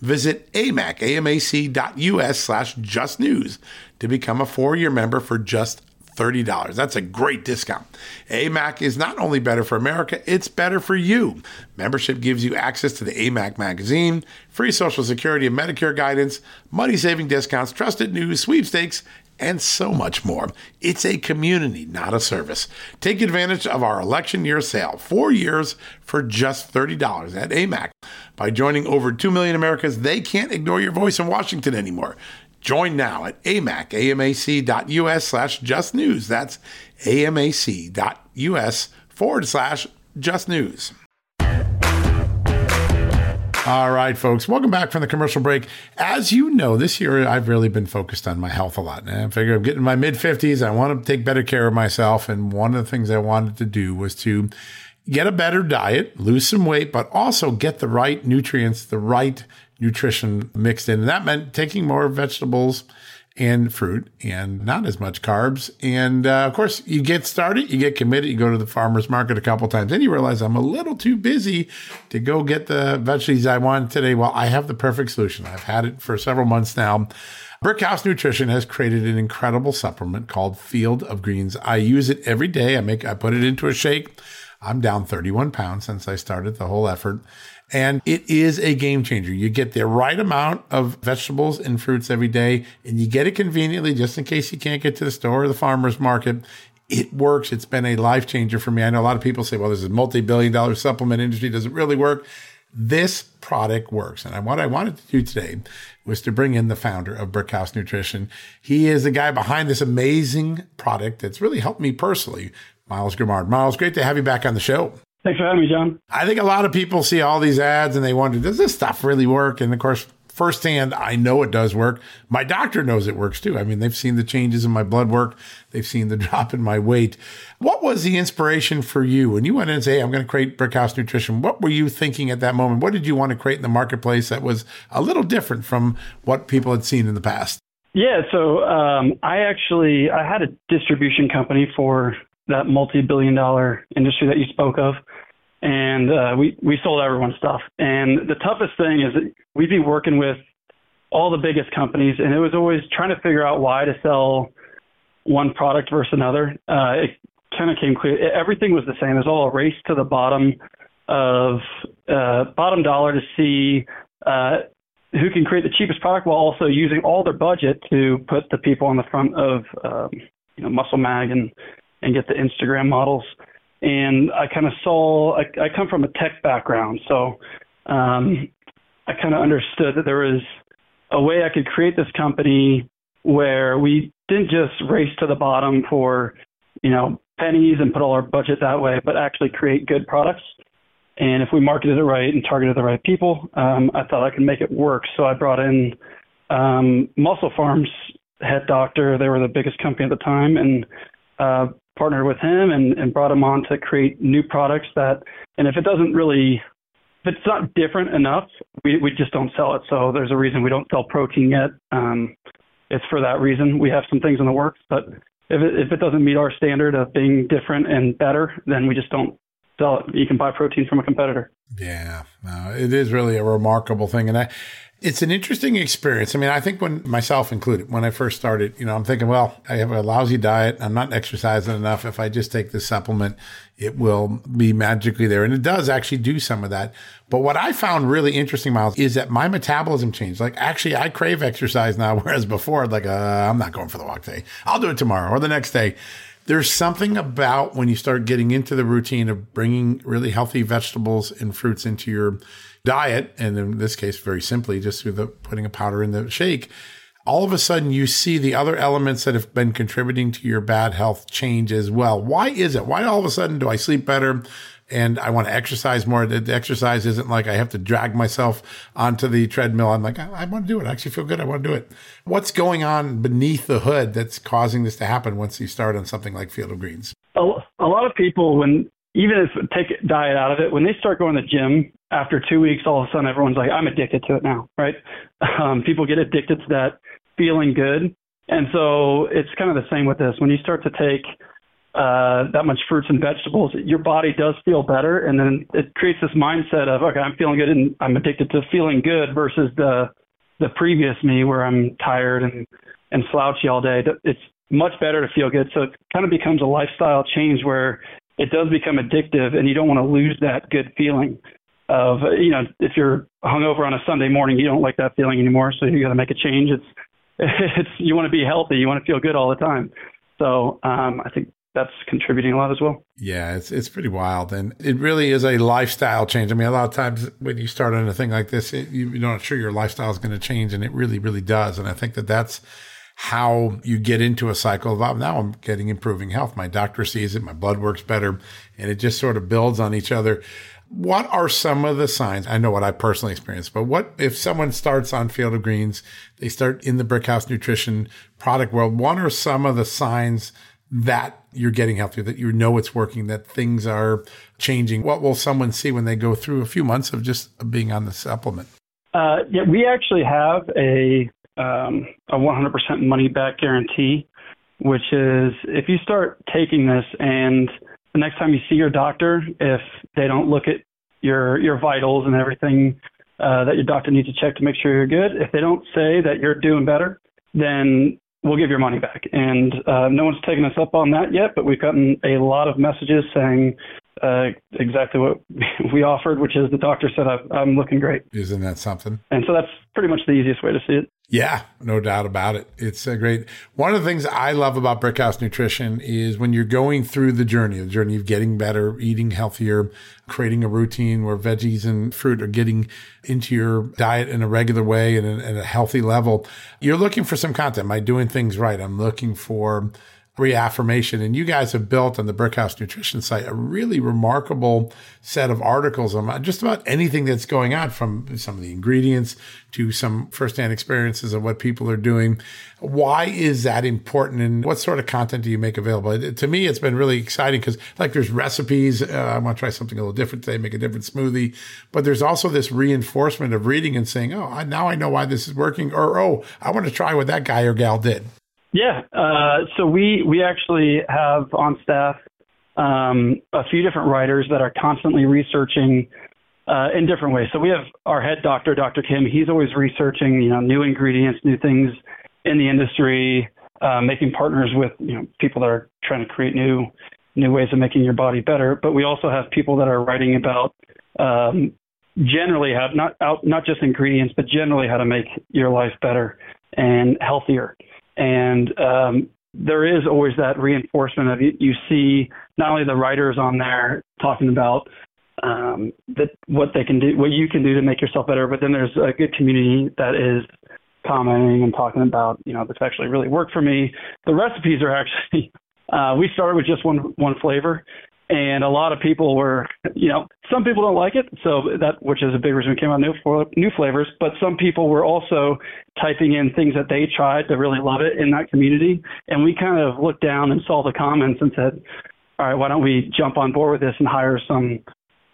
visit A M A C, amac.us slash just news to become a four-year member for just thirty dollars. That's a great discount. A M A C is not only better for America, it's better for you. Membership gives you access to the A M A C magazine, free Social Security and Medicare guidance, money-saving discounts, trusted news, sweepstakes, and so much more. It's a community, not a service. Take advantage of our election year sale, four years for just thirty dollars at A M A C. By joining over two million Americans, they can't ignore your voice in Washington anymore. Join now at A M A C, amac.us slash just news. That's amac.us forward slash just news. All right, folks, welcome back from the commercial break. As you know, this year, I've really been focused on my health a lot. And I figure I'm getting my mid-fifties. I want to take better care of myself. And one of the things I wanted to do was to get a better diet, lose some weight, but also get the right nutrients, the right nutrition mixed in. And that meant taking more vegetables and fruit and not as much carbs. And uh, of course, you get started, you get committed, you go to the farmer's market a couple times, then you realize I'm a little too busy to go get the veggies I want today. Well, I have the perfect solution. I've had it for several months now. Brickhouse Nutrition has created an incredible supplement called Field of Greens. I use it every day. I make, I put it into a shake. I'm down thirty-one pounds since I started the whole effort. And it is a game changer. You get the right amount of vegetables and fruits every day, and you get it conveniently just in case you can't get to the store or the farmer's market. It works. It's been a life changer for me. I know a lot of people say, well, this is a multi-billion dollar supplement industry. Does it really work? This product works. And I, what I wanted to do today was to bring in the founder of Brickhouse Nutrition. He is the guy behind this amazing product that's really helped me personally, Miles Germand. Miles, great to have you back on the show. Thanks for having me, John. I think a lot of people see all these ads and they wonder, does this stuff really work? And of course, firsthand, I know it does work. My doctor knows it works too. I mean, they've seen the changes in my blood work. They've seen the drop in my weight. What was the inspiration for you? When you went in and say, hey, I'm going to create Brickhouse Nutrition, what were you thinking at that moment? What did you want to create in the marketplace that was a little different from what people had seen in the past? Yeah, so um, I actually, I had a distribution company for that multi-billion dollar industry that you spoke of. And uh, we, we sold everyone's stuff. And the toughest thing is that we'd be working with all the biggest companies, and it was always trying to figure out why to sell one product versus another. Uh, it kind of came clear. Everything was the same. It was all a race to the bottom of uh, bottom dollar to see uh, who can create the cheapest product while also using all their budget to put the people on the front of um, you know, Muscle Mag and, and get the Instagram models. And I kind of saw, I, I come from a tech background, so um, I kind of understood that there was a way I could create this company where we didn't just race to the bottom for, you know, pennies and put all our budget that way, but actually create good products. And if we marketed it right and targeted the right people, um, I thought I could make it work. So I brought in um, Muscle Farms head doctor. They were the biggest company at the time, and uh partnered with him and, and brought him on to create new products that, and if it doesn't really, if it's not different enough, we, we just don't sell it. So there's a reason we don't sell protein yet. Um, it's for that reason. We have some things in the works, but if it, if it doesn't meet our standard of being different and better, then we just don't sell it. You can buy protein from a competitor. Yeah, no, it is really a remarkable thing. And I, it's an interesting experience. I mean, I think when myself included, when I first started, you know, I'm thinking, well, I have a lousy diet. I'm not exercising enough. If I just take this supplement, it will be magically there. And it does actually do some of that. But what I found really interesting, Miles, is that my metabolism changed. Like, actually, I crave exercise now, whereas before, like, uh, I'm not going for the walk today. I'll do it tomorrow or the next day. There's something about when you start getting into the routine of bringing really healthy vegetables and fruits into your diet, and in this case, very simply, just through the putting a powder in the shake, all of a sudden you see the other elements that have been contributing to your bad health change as well. Why is it? Why all of a sudden do I sleep better and I want to exercise more? The exercise isn't like I have to drag myself onto the treadmill. I'm like, I, I want to do it. I actually feel good. I want to do it. What's going on beneath the hood that's causing this to happen once you start on something like Field of Greens? A, a lot of people, when even if take diet out of it, when they start going to the gym, after two weeks, all of a sudden everyone's like, I'm addicted to it now, right? Um, people get addicted to that feeling good. And so it's kind of the same with this. When you start to take Uh, that much fruits and vegetables, your body does feel better. And then it creates this mindset of, okay, I'm feeling good and I'm addicted to feeling good versus the the previous me where I'm tired and, and slouchy all day. It's much better to feel good. So it kind of becomes a lifestyle change where it does become addictive and you don't want to lose that good feeling of, you know, if you're hungover on a Sunday morning, you don't like that feeling anymore. So you got to make a change. It's, it's, you want to be healthy. You want to feel good all the time. So um, I think that's contributing a lot as well. Yeah, it's it's pretty wild. And it really is a lifestyle change. I mean, a lot of times when you start on a thing like this, it, you're not sure your lifestyle is going to change. And it really, really does. And I think that that's how you get into a cycle of, now I'm getting improving health. My doctor sees it. My blood works better. And it just sort of builds on each other. What are some of the signs? I know what I personally experienced, but what if someone starts on Field of Greens, they start in the Brickhouse Nutrition product world, what are some of the signs that you're getting healthier, that you know it's working, that things are changing? What will someone see when they go through a few months of just being on the supplement? Uh, yeah, we actually have a um, a one hundred percent money-back guarantee, which is if you start taking this and the next time you see your doctor, if they don't look at your, your vitals and everything uh, that your doctor needs to check to make sure you're good, if they don't say that you're doing better, then we'll give your money back. And uh, no one's taken us up on that yet, but we've gotten a lot of messages saying uh, exactly what we offered, which is the doctor said, I'm looking great. Isn't that something? And so that's pretty much the easiest way to see it. Yeah, no doubt about it. It's a great. One of the things I love about Brickhouse Nutrition is when you're going through the journey, the journey of getting better, eating healthier, creating a routine where veggies and fruit are getting into your diet in a regular way and at a healthy level, you're looking for some content. Am I doing things right? I'm looking for reaffirmation. And you guys have built on the Brickhouse Nutrition site a really remarkable set of articles on just about anything that's going on, from some of the ingredients to some firsthand experiences of what people are doing. Why is that important? And what sort of content do you make available? To me, it's been really exciting because, like, there's recipes. Uh, I want to try something a little different today, make a different smoothie. But there's also this reinforcement of reading and saying, oh, I, now I know why this is working. Or, oh, I want to try what that guy or gal did. Yeah. Uh, so we, we actually have on staff um, a few different writers that are constantly researching uh, in different ways. So we have our head doctor, Doctor Kim. He's always researching, you know, new ingredients, new things in the industry, uh, making partners with, you know, people that are trying to create new new ways of making your body better. But we also have people that are writing about um, generally how not out, not just ingredients, but generally how to make your life better and healthier. And um, there is always that reinforcement of it. You see not only the writers on there talking about um, that what they can do, what you can do to make yourself better, but then there's a good community that is commenting and talking about, you know, this actually really worked for me. The recipes are actually, uh, we started with just one one flavor, and a lot of people were, you know, some people don't like it, so that, which is a big reason we came out new new flavors. But some people were also typing in things that they tried to really love it in that community, and we kind of looked down and saw the comments and said, all right, why don't we jump on board with this and hire some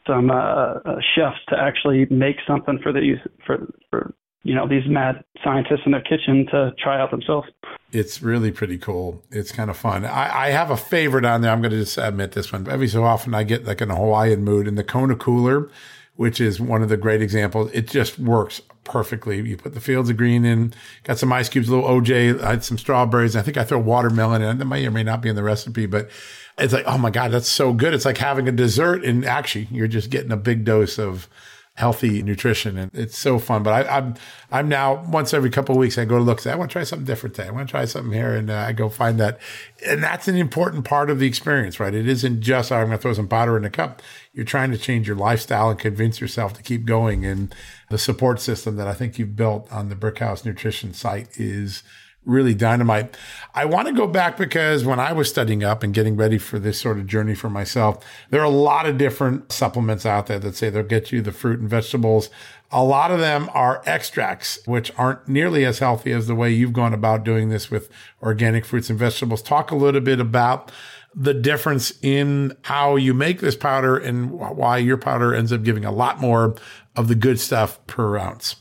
some uh, chefs to actually make something for these for for. you know, these mad scientists in their kitchen to try out themselves. It's really pretty cool. It's kind of fun. I, I have a favorite on there. I'm going to just admit this one. Every so often I get like in a Hawaiian mood, and the Kona cooler, which is one of the great examples. It just works perfectly. You put the fields of green in, got some ice cubes, a little O J, I had some strawberries. I think I throw watermelon in. That may or may not be in the recipe, but it's like, oh my God, that's so good. It's like having a dessert, and actually you're just getting a big dose of healthy nutrition, and it's so fun. But I, I'm I'm now, once every couple of weeks, I go to look. Say, I want to try something different today. I want to try something here, and uh, I go find that. And that's an important part of the experience, right? It isn't just, oh, I'm going to throw some powder in a cup. You're trying to change your lifestyle and convince yourself to keep going. And the support system that I think you've built on the Brickhouse Nutrition site is really dynamite. I want to go back because when I was studying up and getting ready for this sort of journey for myself, there are a lot of different supplements out there that say they'll get you the fruit and vegetables. A lot of them are extracts, which aren't nearly as healthy as the way you've gone about doing this with organic fruits and vegetables. Talk a little bit about the difference in how you make this powder and why your powder ends up giving a lot more of the good stuff per ounce.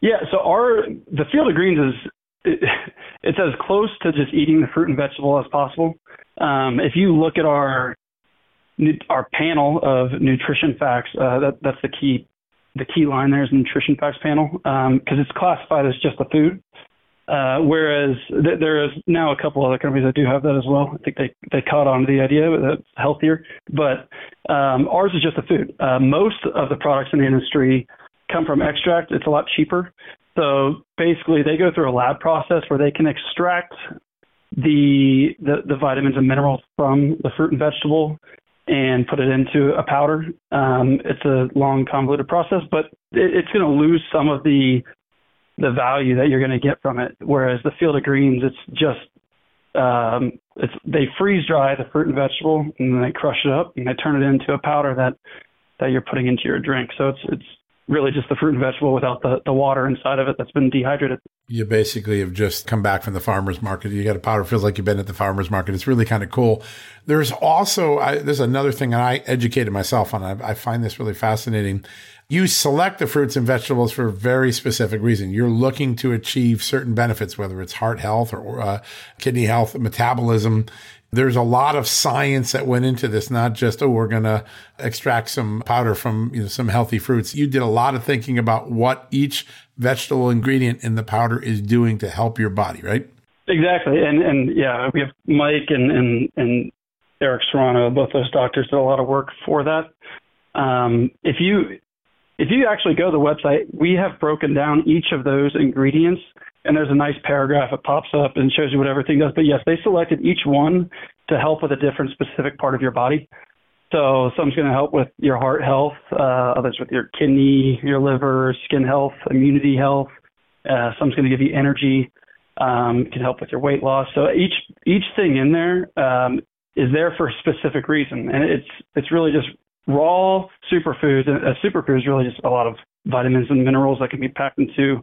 Yeah, so our the Field of Greens is It, it's as close to just eating the fruit and vegetable as possible. Um, if you look at our our panel of nutrition facts, uh, that, that's the key the key line there is the nutrition facts panel, because um, it's classified as just a food. Uh, whereas th- there is now a couple other companies that do have that as well. I think they, they caught on to the idea that it's healthier, but um, ours is just a food. Uh, most of the products in the industry come from extract. It's a lot cheaper. So basically, they go through a lab process where they can extract the, the the vitamins and minerals from the fruit and vegetable and put it into a powder. Um, it's a long, convoluted process, but it, it's going to lose some of the the value that you're going to get from it. Whereas the Field of Greens, it's just um, it's they freeze dry the fruit and vegetable, and then they crush it up and they turn it into a powder that that you're putting into your drink. So it's it's really just the fruit and vegetable without the, the water inside of it that's been dehydrated. You basically have just come back from the farmer's market. You got a powder, feels like you've been at the farmer's market. It's really kind of cool. There's also, I, there's another thing that I educated myself on. I, I find this really fascinating. You select the fruits and vegetables for a very specific reason. You're looking to achieve certain benefits, whether it's heart health or uh, kidney health, metabolism. There's a lot of science that went into this, not just, oh, we're going to extract some powder from, you know, some healthy fruits. You did a lot of thinking about what each vegetable ingredient in the powder is doing to help your body, right? Exactly. And, and yeah, we have Mike and, and, and Eric Serrano, both those doctors did a lot of work for that. Um, if you if you actually go to the website, we have broken down each of those ingredients, and there's a nice paragraph that pops up and shows you what everything does. But yes, they selected each one to help with a different specific part of your body. So some's going to help with your heart health, uh, others with your kidney, your liver, skin health, immunity health. Uh, some's going to give you energy. Um, can help with your weight loss. So each each thing in there um, is there for a specific reason, and it's it's really just raw superfoods. And a superfood is really just a lot of vitamins and minerals that can be packed into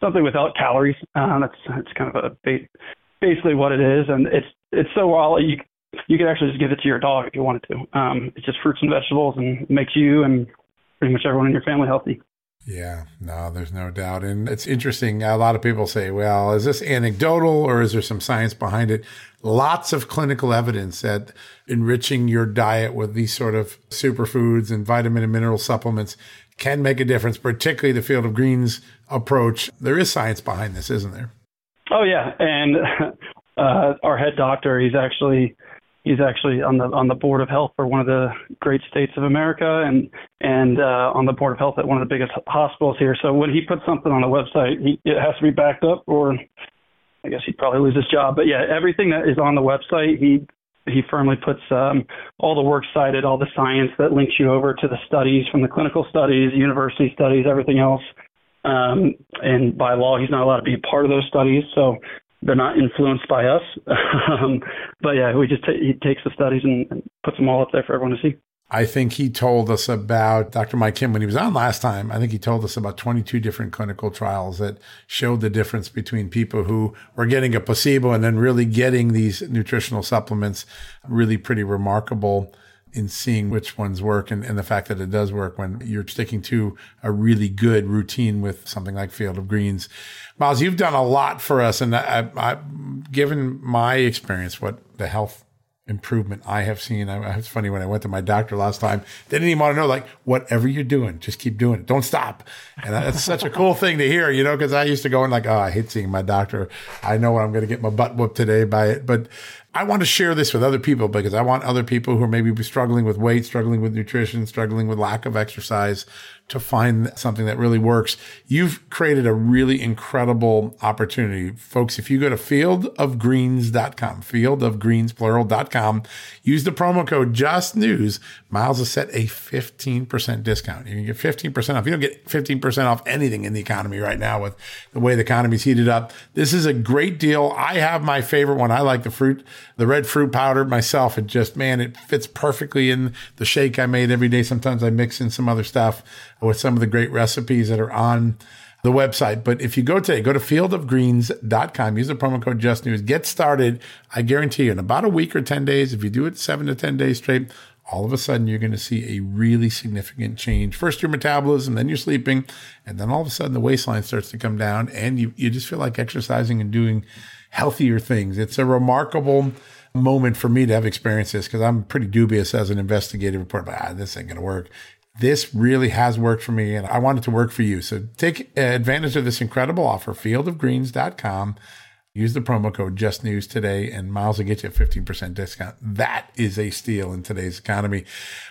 something without calories. Um, that's that's kind of a basically what it is, and it's it's so raw you you could actually just give it to your dog if you wanted to. Um, it's just fruits and vegetables, and makes you and pretty much everyone in your family healthy. Yeah, no, there's no doubt. And it's interesting. A lot of people say, well, is this anecdotal or is there some science behind it? Lots of clinical evidence that enriching your diet with these sort of superfoods and vitamin and mineral supplements can make a difference, particularly the Field of Greens approach. There is science behind this, isn't there? Oh, yeah. And uh, our head doctor, he's actually... He's actually on the on the board of health for one of the great states of America, and and uh, on the board of health at one of the biggest hospitals here. So when he puts something on the website, he, it has to be backed up, or I guess he'd probably lose his job. But yeah, everything that is on the website, he he firmly puts um, all the work cited, all the science that links you over to the studies from the clinical studies, university studies, everything else. Um, and by law, he's not allowed to be a part of those studies. So. They're not influenced by us. um, but yeah, we just t- he takes the studies and, and puts them all up there for everyone to see. I think he told us about Doctor Mike Kim when he was on last time. I think he told us about twenty-two different clinical trials that showed the difference between people who were getting a placebo and then really getting these nutritional supplements. Really pretty remarkable in seeing which ones work and, and the fact that it does work when you're sticking to a really good routine with something like Field of Greens. Miles, you've done a lot for us. And I, I, given my experience, what the health improvement I have seen, I, it's funny when I went to my doctor last time, they didn't even want to know, like, whatever you're doing, just keep doing it. Don't stop. And that's such a cool thing to hear, you know, because I used to go in like, oh, I hate seeing my doctor. I know I'm going to get my butt whooped today by it. But I want to share this with other people because I want other people who are maybe struggling with weight, struggling with nutrition, struggling with lack of exercise to find something that really works. You've created a really incredible opportunity. Folks, if you go to field of greens dot com, field of greens plural dot com, use the promo code JUSTNEWS, Miles has set a fifteen percent discount. You can get fifteen percent off. You don't get fifteen percent off anything in the economy right now with the way the economy's heated up. This is a great deal. I have my favorite one. I like the fruit, the red fruit powder myself. It just, man, it fits perfectly in the shake I made every day. Sometimes I mix in some other stuff with some of the great recipes that are on the website. But if you go today, go to field of greens dot com, use the promo code JUSTNEWS, get started. I guarantee you in about a week or ten days, if you do it seven to ten days straight, all of a sudden you're going to see a really significant change. First your metabolism, then you're sleeping, and then all of a sudden the waistline starts to come down and you, you just feel like exercising and doing healthier things. It's a remarkable moment for me to have experienced this because I'm pretty dubious as an investigative reporter, but ah, this ain't going to work. This really has worked for me, and I want it to work for you. So take advantage of this incredible offer, field of greens dot com. Use the promo code JUSTNEWS today, and Miles will get you a fifteen percent discount. That is a steal in today's economy.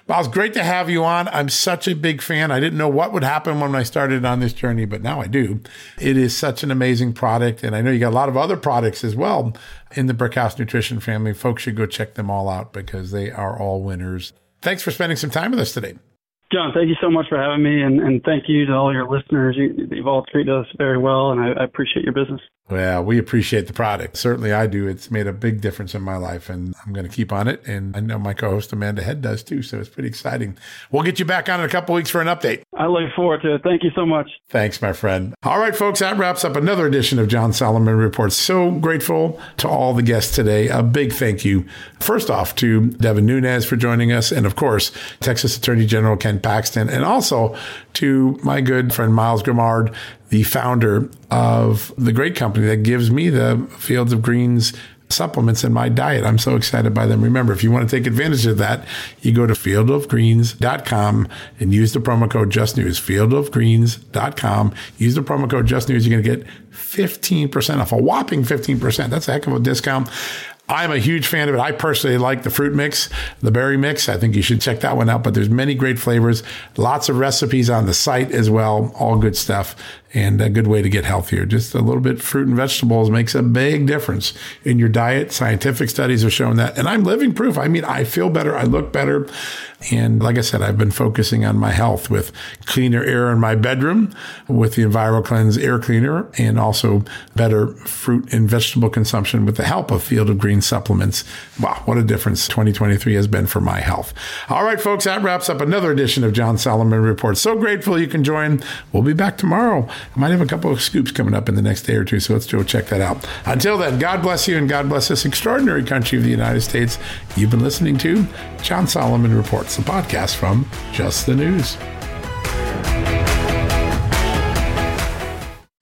Miles, great to have you on. I'm such a big fan. I didn't know what would happen when I started on this journey, but now I do. It is such an amazing product, and I know you got a lot of other products as well in the Brickhouse Nutrition family. Folks should go check them all out because they are all winners. Thanks for spending some time with us today. John, thank you so much for having me, and, and thank you to all your listeners. You, you've all treated us very well, and I, I appreciate your business. Well, we appreciate the product. Certainly I do. It's made a big difference in my life, and I'm going to keep on it. And I know my co-host Amanda Head does too, so it's pretty exciting. We'll get you back on in a couple of weeks for an update. I look forward to it. Thank you so much. Thanks, my friend. All right, folks, that wraps up another edition of John Solomon Reports. So grateful to all the guests today. A big thank you, first off, to Devin Nunes for joining us, and of course, Texas Attorney General Ken Paxton, and also to my good friend Miles Germand, the founder of the great company that gives me the Fields of Greens supplements in my diet. I'm so excited by them. Remember, if you want to take advantage of that, you go to field of greens dot com and use the promo code JUSTNEWS, field of greens dot com. Use the promo code JUSTNEWS. You're going to get fifteen percent off, a whopping fifteen percent. That's a heck of a discount. I'm a huge fan of it. I personally like the fruit mix, the berry mix. I think you should check that one out. But there's many great flavors, lots of recipes on the site as well. All good stuff and a good way to get healthier. Just a little bit fruit and vegetables makes a big difference in your diet. Scientific studies have shown that. And I'm living proof. I mean, I feel better. I look better. And like I said, I've been focusing on my health with cleaner air in my bedroom, with the EnviroCleanse air cleaner, and also better fruit and vegetable consumption with the help of Field of Greens supplements. Wow, what a difference twenty twenty-three has been for my health. All right, folks, that wraps up another edition of John Solomon Report. So grateful you can join. We'll be back tomorrow. I might have a couple of scoops coming up in the next day or two, so let's go check that out. Until then, God bless you and God bless this extraordinary country of the United States. You've been listening to John Solomon Reports, the podcast from Just the News.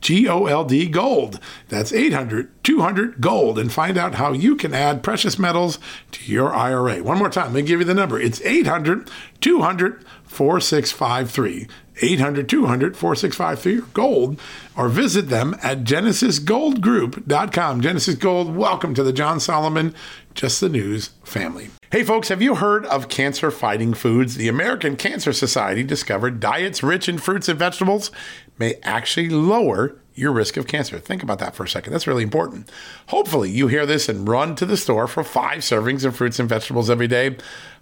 G O L D, gold. That's eight hundred two hundred gold. And find out how you can add precious metals to your I R A. One more time, let me give you the number. It's eight hundred two hundred four six five three. eight hundred two hundred four six five three or gold, or visit them at genesis gold group dot com. Genesis Gold, welcome to the John Solomon, Just the News family. Hey folks, have you heard of cancer-fighting foods? The American Cancer Society discovered diets rich in fruits and vegetables may actually lower your risk of cancer. Think about that for a second. That's really important. Hopefully you hear this and run to the store for five servings of fruits and vegetables every day.